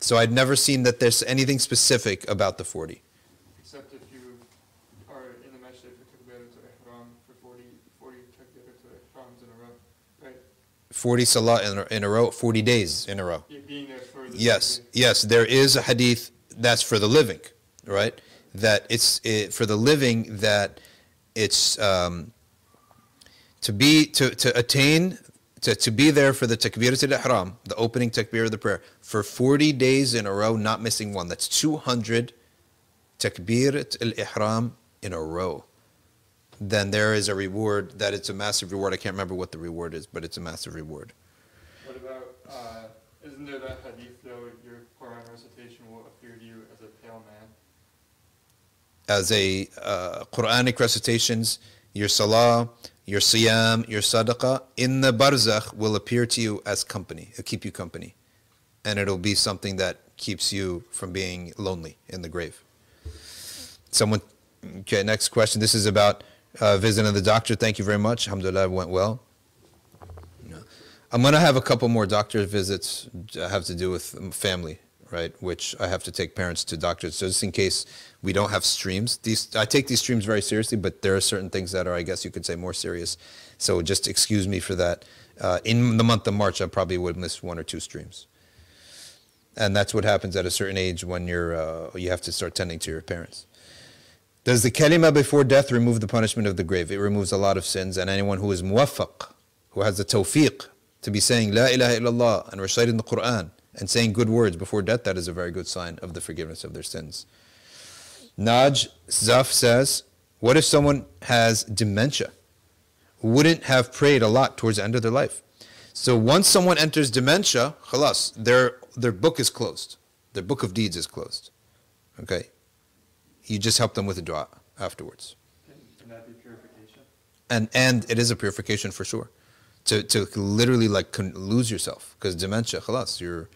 So I'd never seen that there's anything specific about the forty. Except if you are in the masjid for takbiratul ihram for forty, forty takbiratul ihrams in a row, right? forty salah in a, in a row, forty days in a row. You're being there for the yes, days. Yes, there is a hadith that's for the living, right? That it's it, for the living that it's um, to be to to attain. To, to be there for the takbiratul ihram, the opening takbir of the prayer, for forty days in a row, not missing one. That's two hundred takbiratul ihram in a row. Then there is a reward, that it's a massive reward. I can't remember what the reward is, but it's a massive reward. What about, uh, isn't there that hadith though, your Quran recitation will appear to you as a pale man? As a uh, Quranic recitations, your salah, your siyam, your sadaqah, in the barzakh will appear to you as company. It'll keep you company. And it'll be something that keeps you from being lonely in the grave. Someone, okay, next question. This is about uh, visiting the doctor. Thank you very much. Alhamdulillah, it went well. I'm going to have a couple more doctor visits that have to do with family, right? Which I have to take parents to doctors. So just in case we don't have streams, these I take these streams very seriously, but there are certain things that are, I guess you could say, more serious. So just excuse me for that. Uh, in the month of March, I probably would miss one or two streams. And that's what happens at a certain age when you're uh, you have to start tending to your parents. Does the kalima before death remove the punishment of the grave? It removes a lot of sins, and anyone who is muwaffaq, who has the tawfiq to be saying La ilaha illallah and reciting the Quran, and saying good words before death, that is a very good sign of the forgiveness of their sins. Naj Zaf says, what if someone has dementia, wouldn't have prayed a lot towards the end of their life? So once someone enters dementia, khalas, their, their book is closed. Their book of deeds is closed. Okay? You just help them with a dua afterwards. Can that be purification? And, and it is a purification for sure. To, to literally like lose yourself. Because dementia, khalas, you're...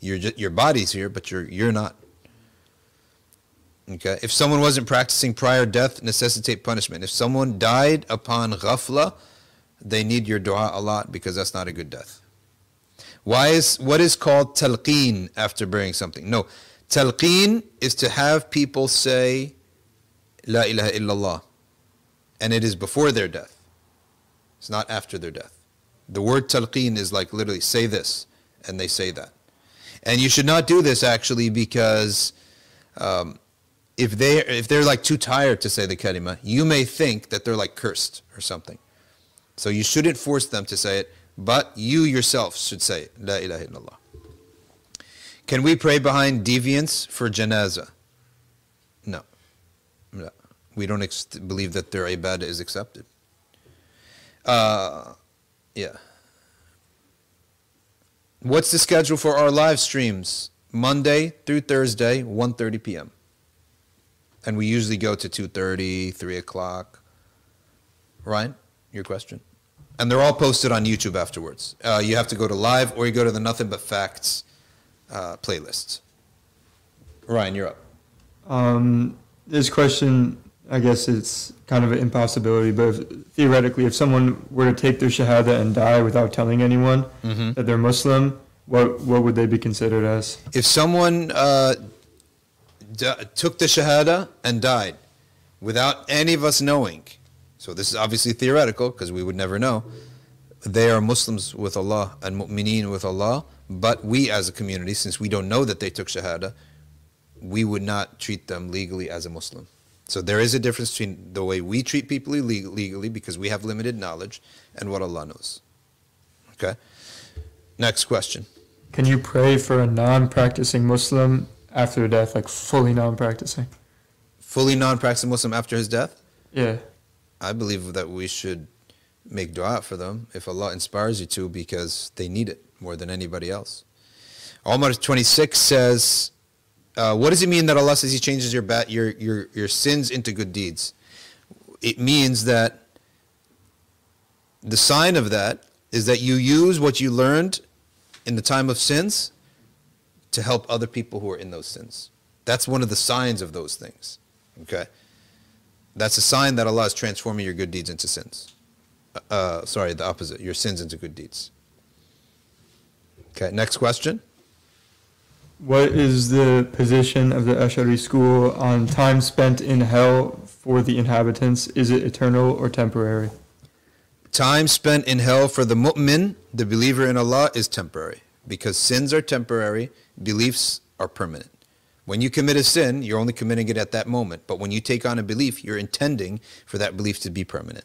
Your your body's here, but you're you're not. Okay. If someone wasn't practicing prior death, necessitate punishment. If someone died upon ghafla, they need your dua a lot because that's not a good death. Why is what is called talqeen after burying something? No, talqeen is to have people say La ilaha illallah, and it is before their death. It's not after their death. The word talqeen is like literally say this, and they say that. And you should not do this actually because um, if, they, if they're like too tired to say the kalima, you may think that they're like cursed or something. So you shouldn't force them to say it, but you yourself should say it. La ilaha illallah. Can we pray behind deviants for janazah? No. No. We don't ex believe that their ibadah is accepted. Uh, yeah. What's the schedule for our live streams? Monday through Thursday, one thirty p m And we usually go to two thirty, three o'clock. Ryan, your question? And they're all posted on YouTube afterwards. Uh, you have to go to live or you go to the Nothing But Facts uh, playlist. Ryan, you're up. Um, this question, I guess it's kind of an impossibility, but if, theoretically, if someone were to take their shahada and die without telling anyone mm-hmm. that they're Muslim, what what would they be considered as? If someone uh, took the shahada and died without any of us knowing, so this is obviously theoretical because we would never know, they are Muslims with Allah and mu'mineen with Allah, but we as a community, since we don't know that they took shahada, we would not treat them legally as a Muslim. So there is a difference between the way we treat people legally, because we have limited knowledge, and what Allah knows. Okay? Next question. Can you pray for a non-practicing Muslim after death, like fully non-practicing? Fully non-practicing Muslim after his death? Yeah. I believe that we should make dua for them, if Allah inspires you to, because they need it more than anybody else. Umar twenty-six says... Uh, what does it mean that Allah says He changes your, bat, your, your, your sins into good deeds? It means that the sign of that is that you use what you learned in the time of sins to help other people who are in those sins. That's one of the signs of those things. Okay? That's a sign that Allah is transforming your good deeds into sins. Uh, sorry, the opposite. Your sins into good deeds. Okay, next question. What is the position of the Ash'ari school on time spent in hell for the inhabitants? Is it eternal or temporary? Time spent in hell for the mu'min, the believer in Allah, is temporary. Because sins are temporary, beliefs are permanent. When you commit a sin, you're only committing it at that moment. But when you take on a belief, you're intending for that belief to be permanent.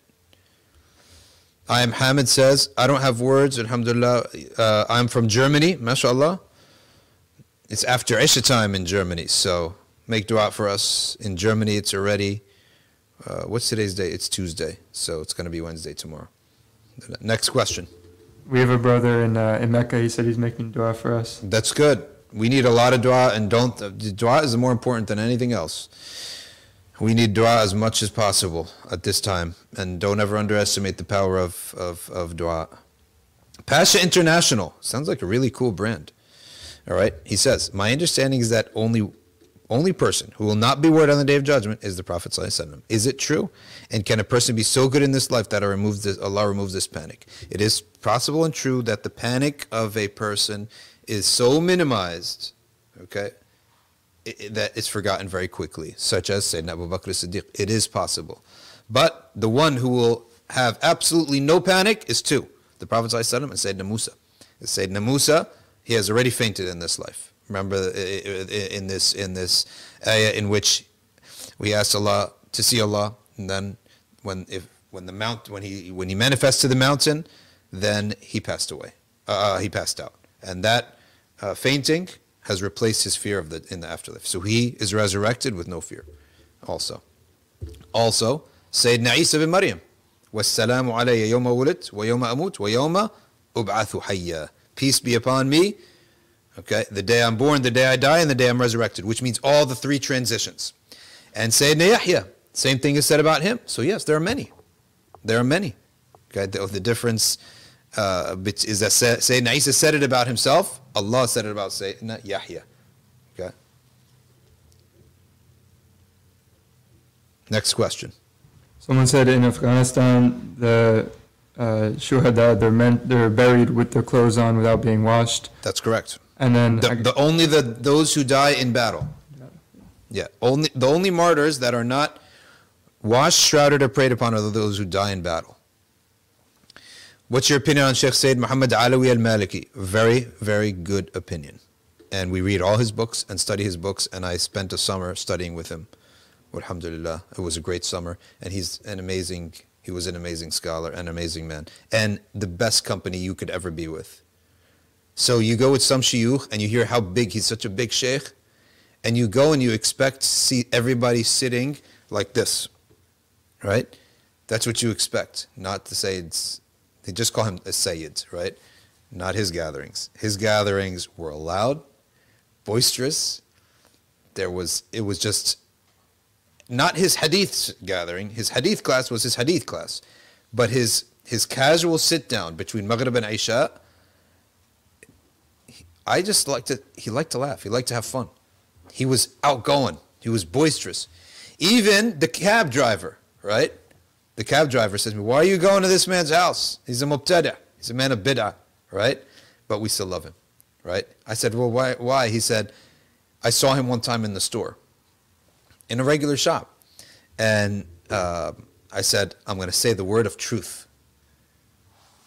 I am Hamid says, I don't have words, alhamdulillah. Uh, I'm from Germany, mashallah. It's after Isha time in Germany, so make dua for us. In Germany, it's already, uh, what's today's day? It's Tuesday, so it's going to be Wednesday tomorrow. Next question. We have a brother in, uh, in Mecca. He said he's making dua for us. That's good. We need a lot of dua, and don't, uh, dua is more important than anything else. We need dua as much as possible at this time, and don't ever underestimate the power of, of, of dua. Pasha International. Sounds like a really cool brand. All right. He says, my understanding is that only only person who will not be warned on the Day of Judgment is the Prophet ﷺ. Is it true? And can a person be so good in this life that I remove this, Allah removes this panic? It is possible and true that the panic of a person is so minimized, okay, it, it, that it's forgotten very quickly, such as Sayyidina Abu Bakr as-Siddiq. It is possible. But the one who will have absolutely no panic is two, the Prophet ﷺ and Sayyidina Musa. Sayyidina Musa, he has already fainted in this life. Remember in this in this ayah in which we asked Allah to see Allah, and then when if when the mount when he when he manifests to the mountain, then he passed away. Uh, he passed out, and that uh, fainting has replaced his fear of the in the afterlife. So he is resurrected with no fear. Also, also Sayyidina Isa bin Maryam, wassalamu alayya yawma wulidt wa yawma amut wa yawma ub'athu hayya. Peace be upon me, okay, the day I'm born, the day I die, and the day I'm resurrected, which means all the three transitions. And Sayyidina Yahya, same thing is said about him. So yes, there are many. There are many. Okay, the, the difference uh, is that Sayyidina Isa said it about himself, Allah said it about Sayyidina Yahya. Okay. Next question. Someone said in Afghanistan, the Uh, shuhada, they're, meant, they're buried with their clothes on without being washed. That's correct. And then the, the only the those who die in battle. Yeah, only the only martyrs that are not washed, shrouded, or preyed upon are those who die in battle. What's your opinion on Sheikh Sayyid Muhammad Alawi Al-Maliki? Very, very good opinion. And we read all his books and study his books, and I spent a summer studying with him. Alhamdulillah, it was a great summer, and he's an amazing... He was an amazing scholar, an amazing man, and the best company you could ever be with. So you go with some shiyukh and you hear how big, he's such a big sheikh, and you go and you expect to see everybody sitting like this, right? That's what you expect, not the Sayyids. They just call him a Sayyid, right? Not his gatherings. His gatherings were loud, boisterous. There was, it was just... Not his hadith gathering. His hadith class was his hadith class. But his his casual sit-down between Maghrib and Isha, he, I just liked to, he liked to laugh. He liked to have fun. He was outgoing. He was boisterous. Even the cab driver, right? The cab driver says to me, why are you going to this man's house? He's a mubtada. He's a man of bid'ah, right? But we still love him, right? I said, well, why? why? He said, I saw him one time in the store. In a regular shop. And uh, I said, I'm going to say the word of truth.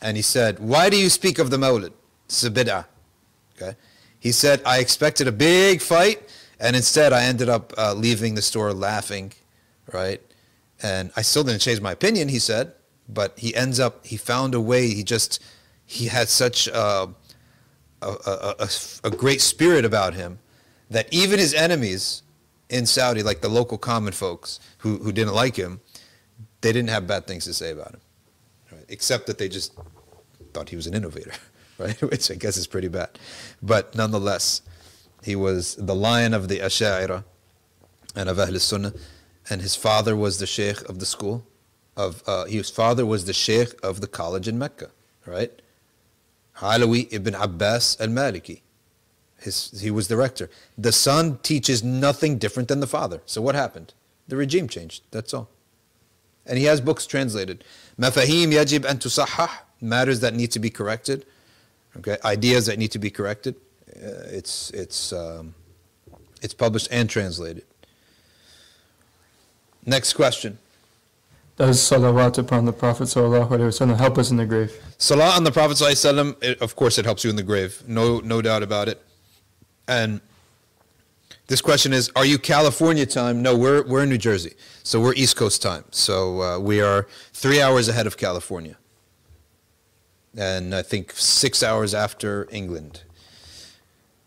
And he said, why do you speak of the Mawlid? It's a bid'ah. Okay? He said, I expected a big fight, and instead I ended up uh, leaving the store laughing, right? And I still didn't change my opinion, he said, but he ends up, he found a way, he just, he had such uh, a, a, a, a great spirit about him that even his enemies in Saudi, like the local common folks who, who didn't like him, they didn't have bad things to say about him, right? Except that they just thought he was an innovator, right? Which I guess is pretty bad. But nonetheless, he was the lion of the Asha'ira and of Ahl Sunnah, and his father was the sheikh of the school. Of uh, his father was the sheikh of the college in Mecca, right? Halawi ibn Abbas al Maliki. His, he was the rector. The son teaches nothing different than the father. So what happened? The regime changed, that's all. And he has books translated. Mafahim yajib an tusahhah, matters that need to be corrected, okay, ideas that need to be corrected. Uh, it's, it's, um, it's published and translated. Next question. Does salawat upon the Prophet sallallahu alaihi wasallam help us in the grave? Salah on the Prophet sallallahu alaihi wasallam, of course it helps you in the grave. No, no doubt about it. And this question is, are you California time? No, we're, we're in New Jersey. So we're East Coast time. So uh, we are three hours ahead of California. And I think six hours after England.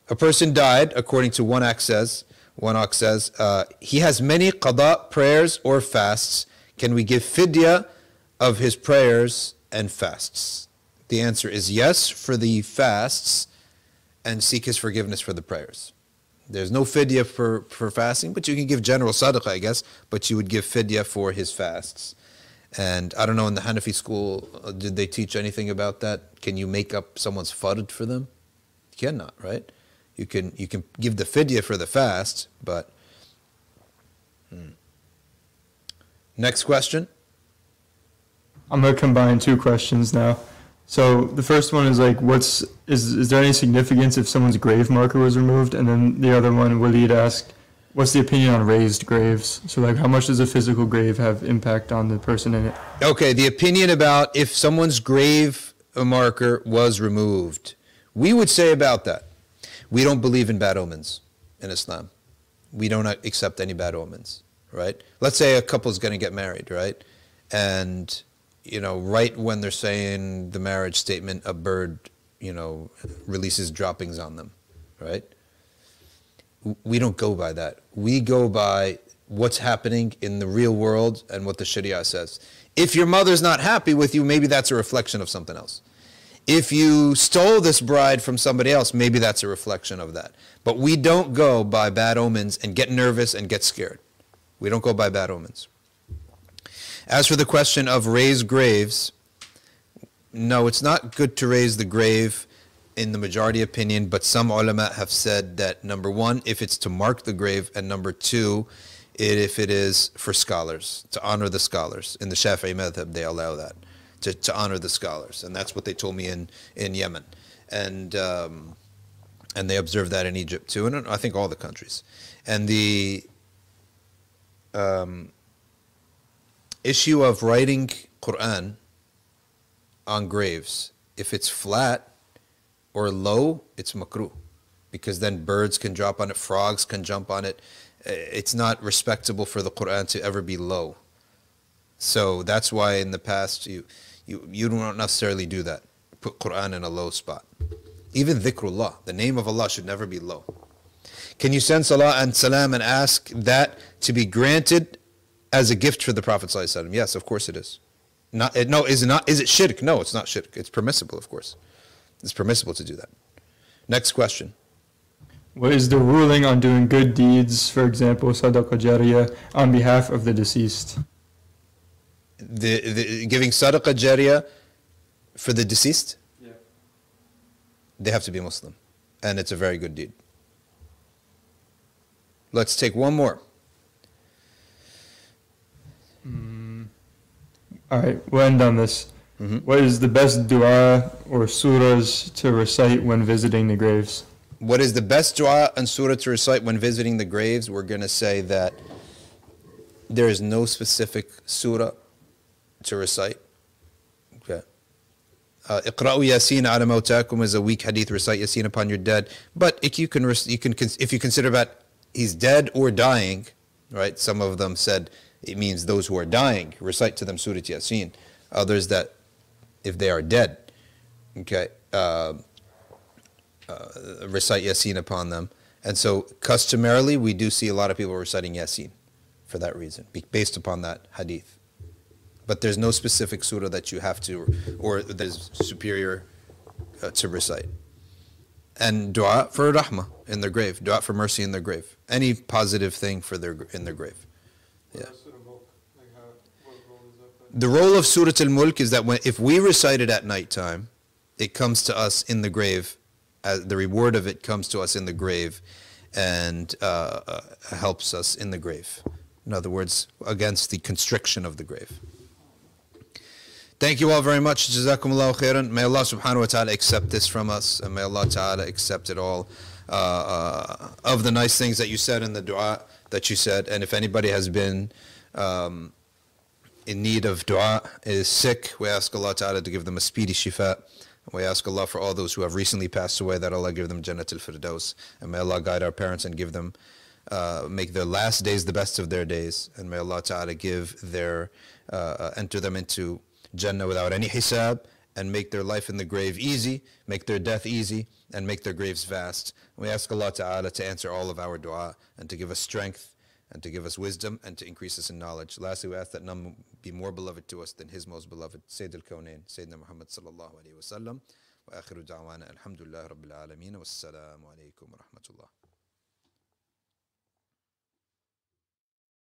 A person died, according to one Ak says, one Ak says, uh, he has many qada, prayers or fasts. Can we give fidya of his prayers and fasts? The answer is yes for the fasts and seek his forgiveness for the prayers. There's no fidya for, for fasting, but you can give general sadaqah, I guess, but you would give fidya for his fasts. And I don't know, in the Hanafi school, uh, did they teach anything about that? Can you make up someone's fard for them? You cannot, right? You can, you can give the fidya for the fast, but... Hmm. Next question. I'm going to combine two questions now. So the first one is like, what's is is there any significance if someone's grave marker was removed? And then the other one, Waleed asked, what's the opinion on raised graves? So like, how much does a physical grave have impact on the person in it? Okay, the opinion about if someone's grave marker was removed. We would say about that, we don't believe in bad omens in Islam. We don't accept any bad omens, right? Let's say a couple's going to get married, right? And... you know, right when they're saying the marriage statement, a bird, you know, releases droppings on them, right? We don't go by that. We go by what's happening in the real world and what the Sharia says. If your mother's not happy with you, maybe that's a reflection of something else. If you stole this bride from somebody else, maybe that's a reflection of that. But we don't go by bad omens and get nervous and get scared. We don't go by bad omens. As for the question of raised graves, no, it's not good to raise the grave in the majority opinion, but some ulama have said that, number one, if it's to mark the grave, and number two, it, if it is for scholars, to honor the scholars. In the Shafi'i madhab, they allow that, to, to honor the scholars. And that's what they told me in, in Yemen. And, um, and they observe that in Egypt too, and I think all the countries. And the... Um, issue of writing Quran on graves, if it's flat or low, it's makruh, because then birds can drop on it, frogs can jump on it. It's not respectable for the Quran to ever be low. So that's why in the past you you, you don't necessarily do that, put Quran in a low spot. Even dhikrullah, the name of Allah, should never be low. Can you send salah and salam and ask that to be granted as a gift for the Prophet ﷺ? Yes, of course it is. Not, it, no, is it not? Is it shirk? No, it's not shirk. It's permissible, of course. It's permissible to do that. Next question. What is the ruling on doing good deeds, for example, sadaqah jariyah, on behalf of the deceased? The, the giving sadaqah jariyah for the deceased? Yeah. They have to be Muslim. And it's a very good deed. Let's take one more. Mm. All right, we'll end on this. Mm-hmm. What is the best dua or surahs to recite when visiting the graves? What is the best dua and surah to recite when visiting the graves? We're going to say that there is no specific surah to recite. Okay. Uh, Iqra'u Yasin ala mawtakum is a weak hadith. Recite Yasin upon your dead. But if you can, you can, if you consider that he's dead or dying, right? Some of them said it means those who are dying, recite to them Surah Yasin. Others that if they are dead, okay, uh, uh, recite Yasin upon them. And so customarily we do see a lot of people reciting Yasin for that reason, based upon that hadith. But there's no specific surah that you have to, or that is superior uh, to recite. And dua for rahmah in their grave, dua for mercy in their grave. Any positive thing for their in their grave. Yeah. The role of Surah Al-Mulk is that when, if we recite it at nighttime, it comes to us in the grave as the reward of it comes to us in the grave and uh, uh, helps us in the grave. In other words, against the constriction of the grave. Thank you all very much. Jazakumullahu khairan. May Allah subhanahu wa ta'ala accept this from us, and may Allah ta'ala accept it all uh, uh, of the nice things that you said and the dua that you said. And if anybody has been um, in need of dua, is sick, we ask Allah ta'ala to give them a speedy shifa. We ask Allah for all those who have recently passed away, that Allah give them Jannat al-Firdaus, and may Allah guide our parents and give them, uh, make their last days the best of their days, and may Allah ta'ala give their, uh, enter them into Jannah without any hisab, and make their life in the grave easy, make their death easy, and make their graves vast. We ask Allah Ta'ala to answer all of our dua, and to give us strength, and to give us wisdom, and to increase us in knowledge. Lastly, we ask that none be more beloved to us than His most beloved, Sayyid al-Kawnayn, Sayyidina Muhammad Sallallahu Alaihi Wasallam. Wa akhiru da'wana alhamdulillah rabbil alameen. Wassalamu alaikum wa rahmatullah.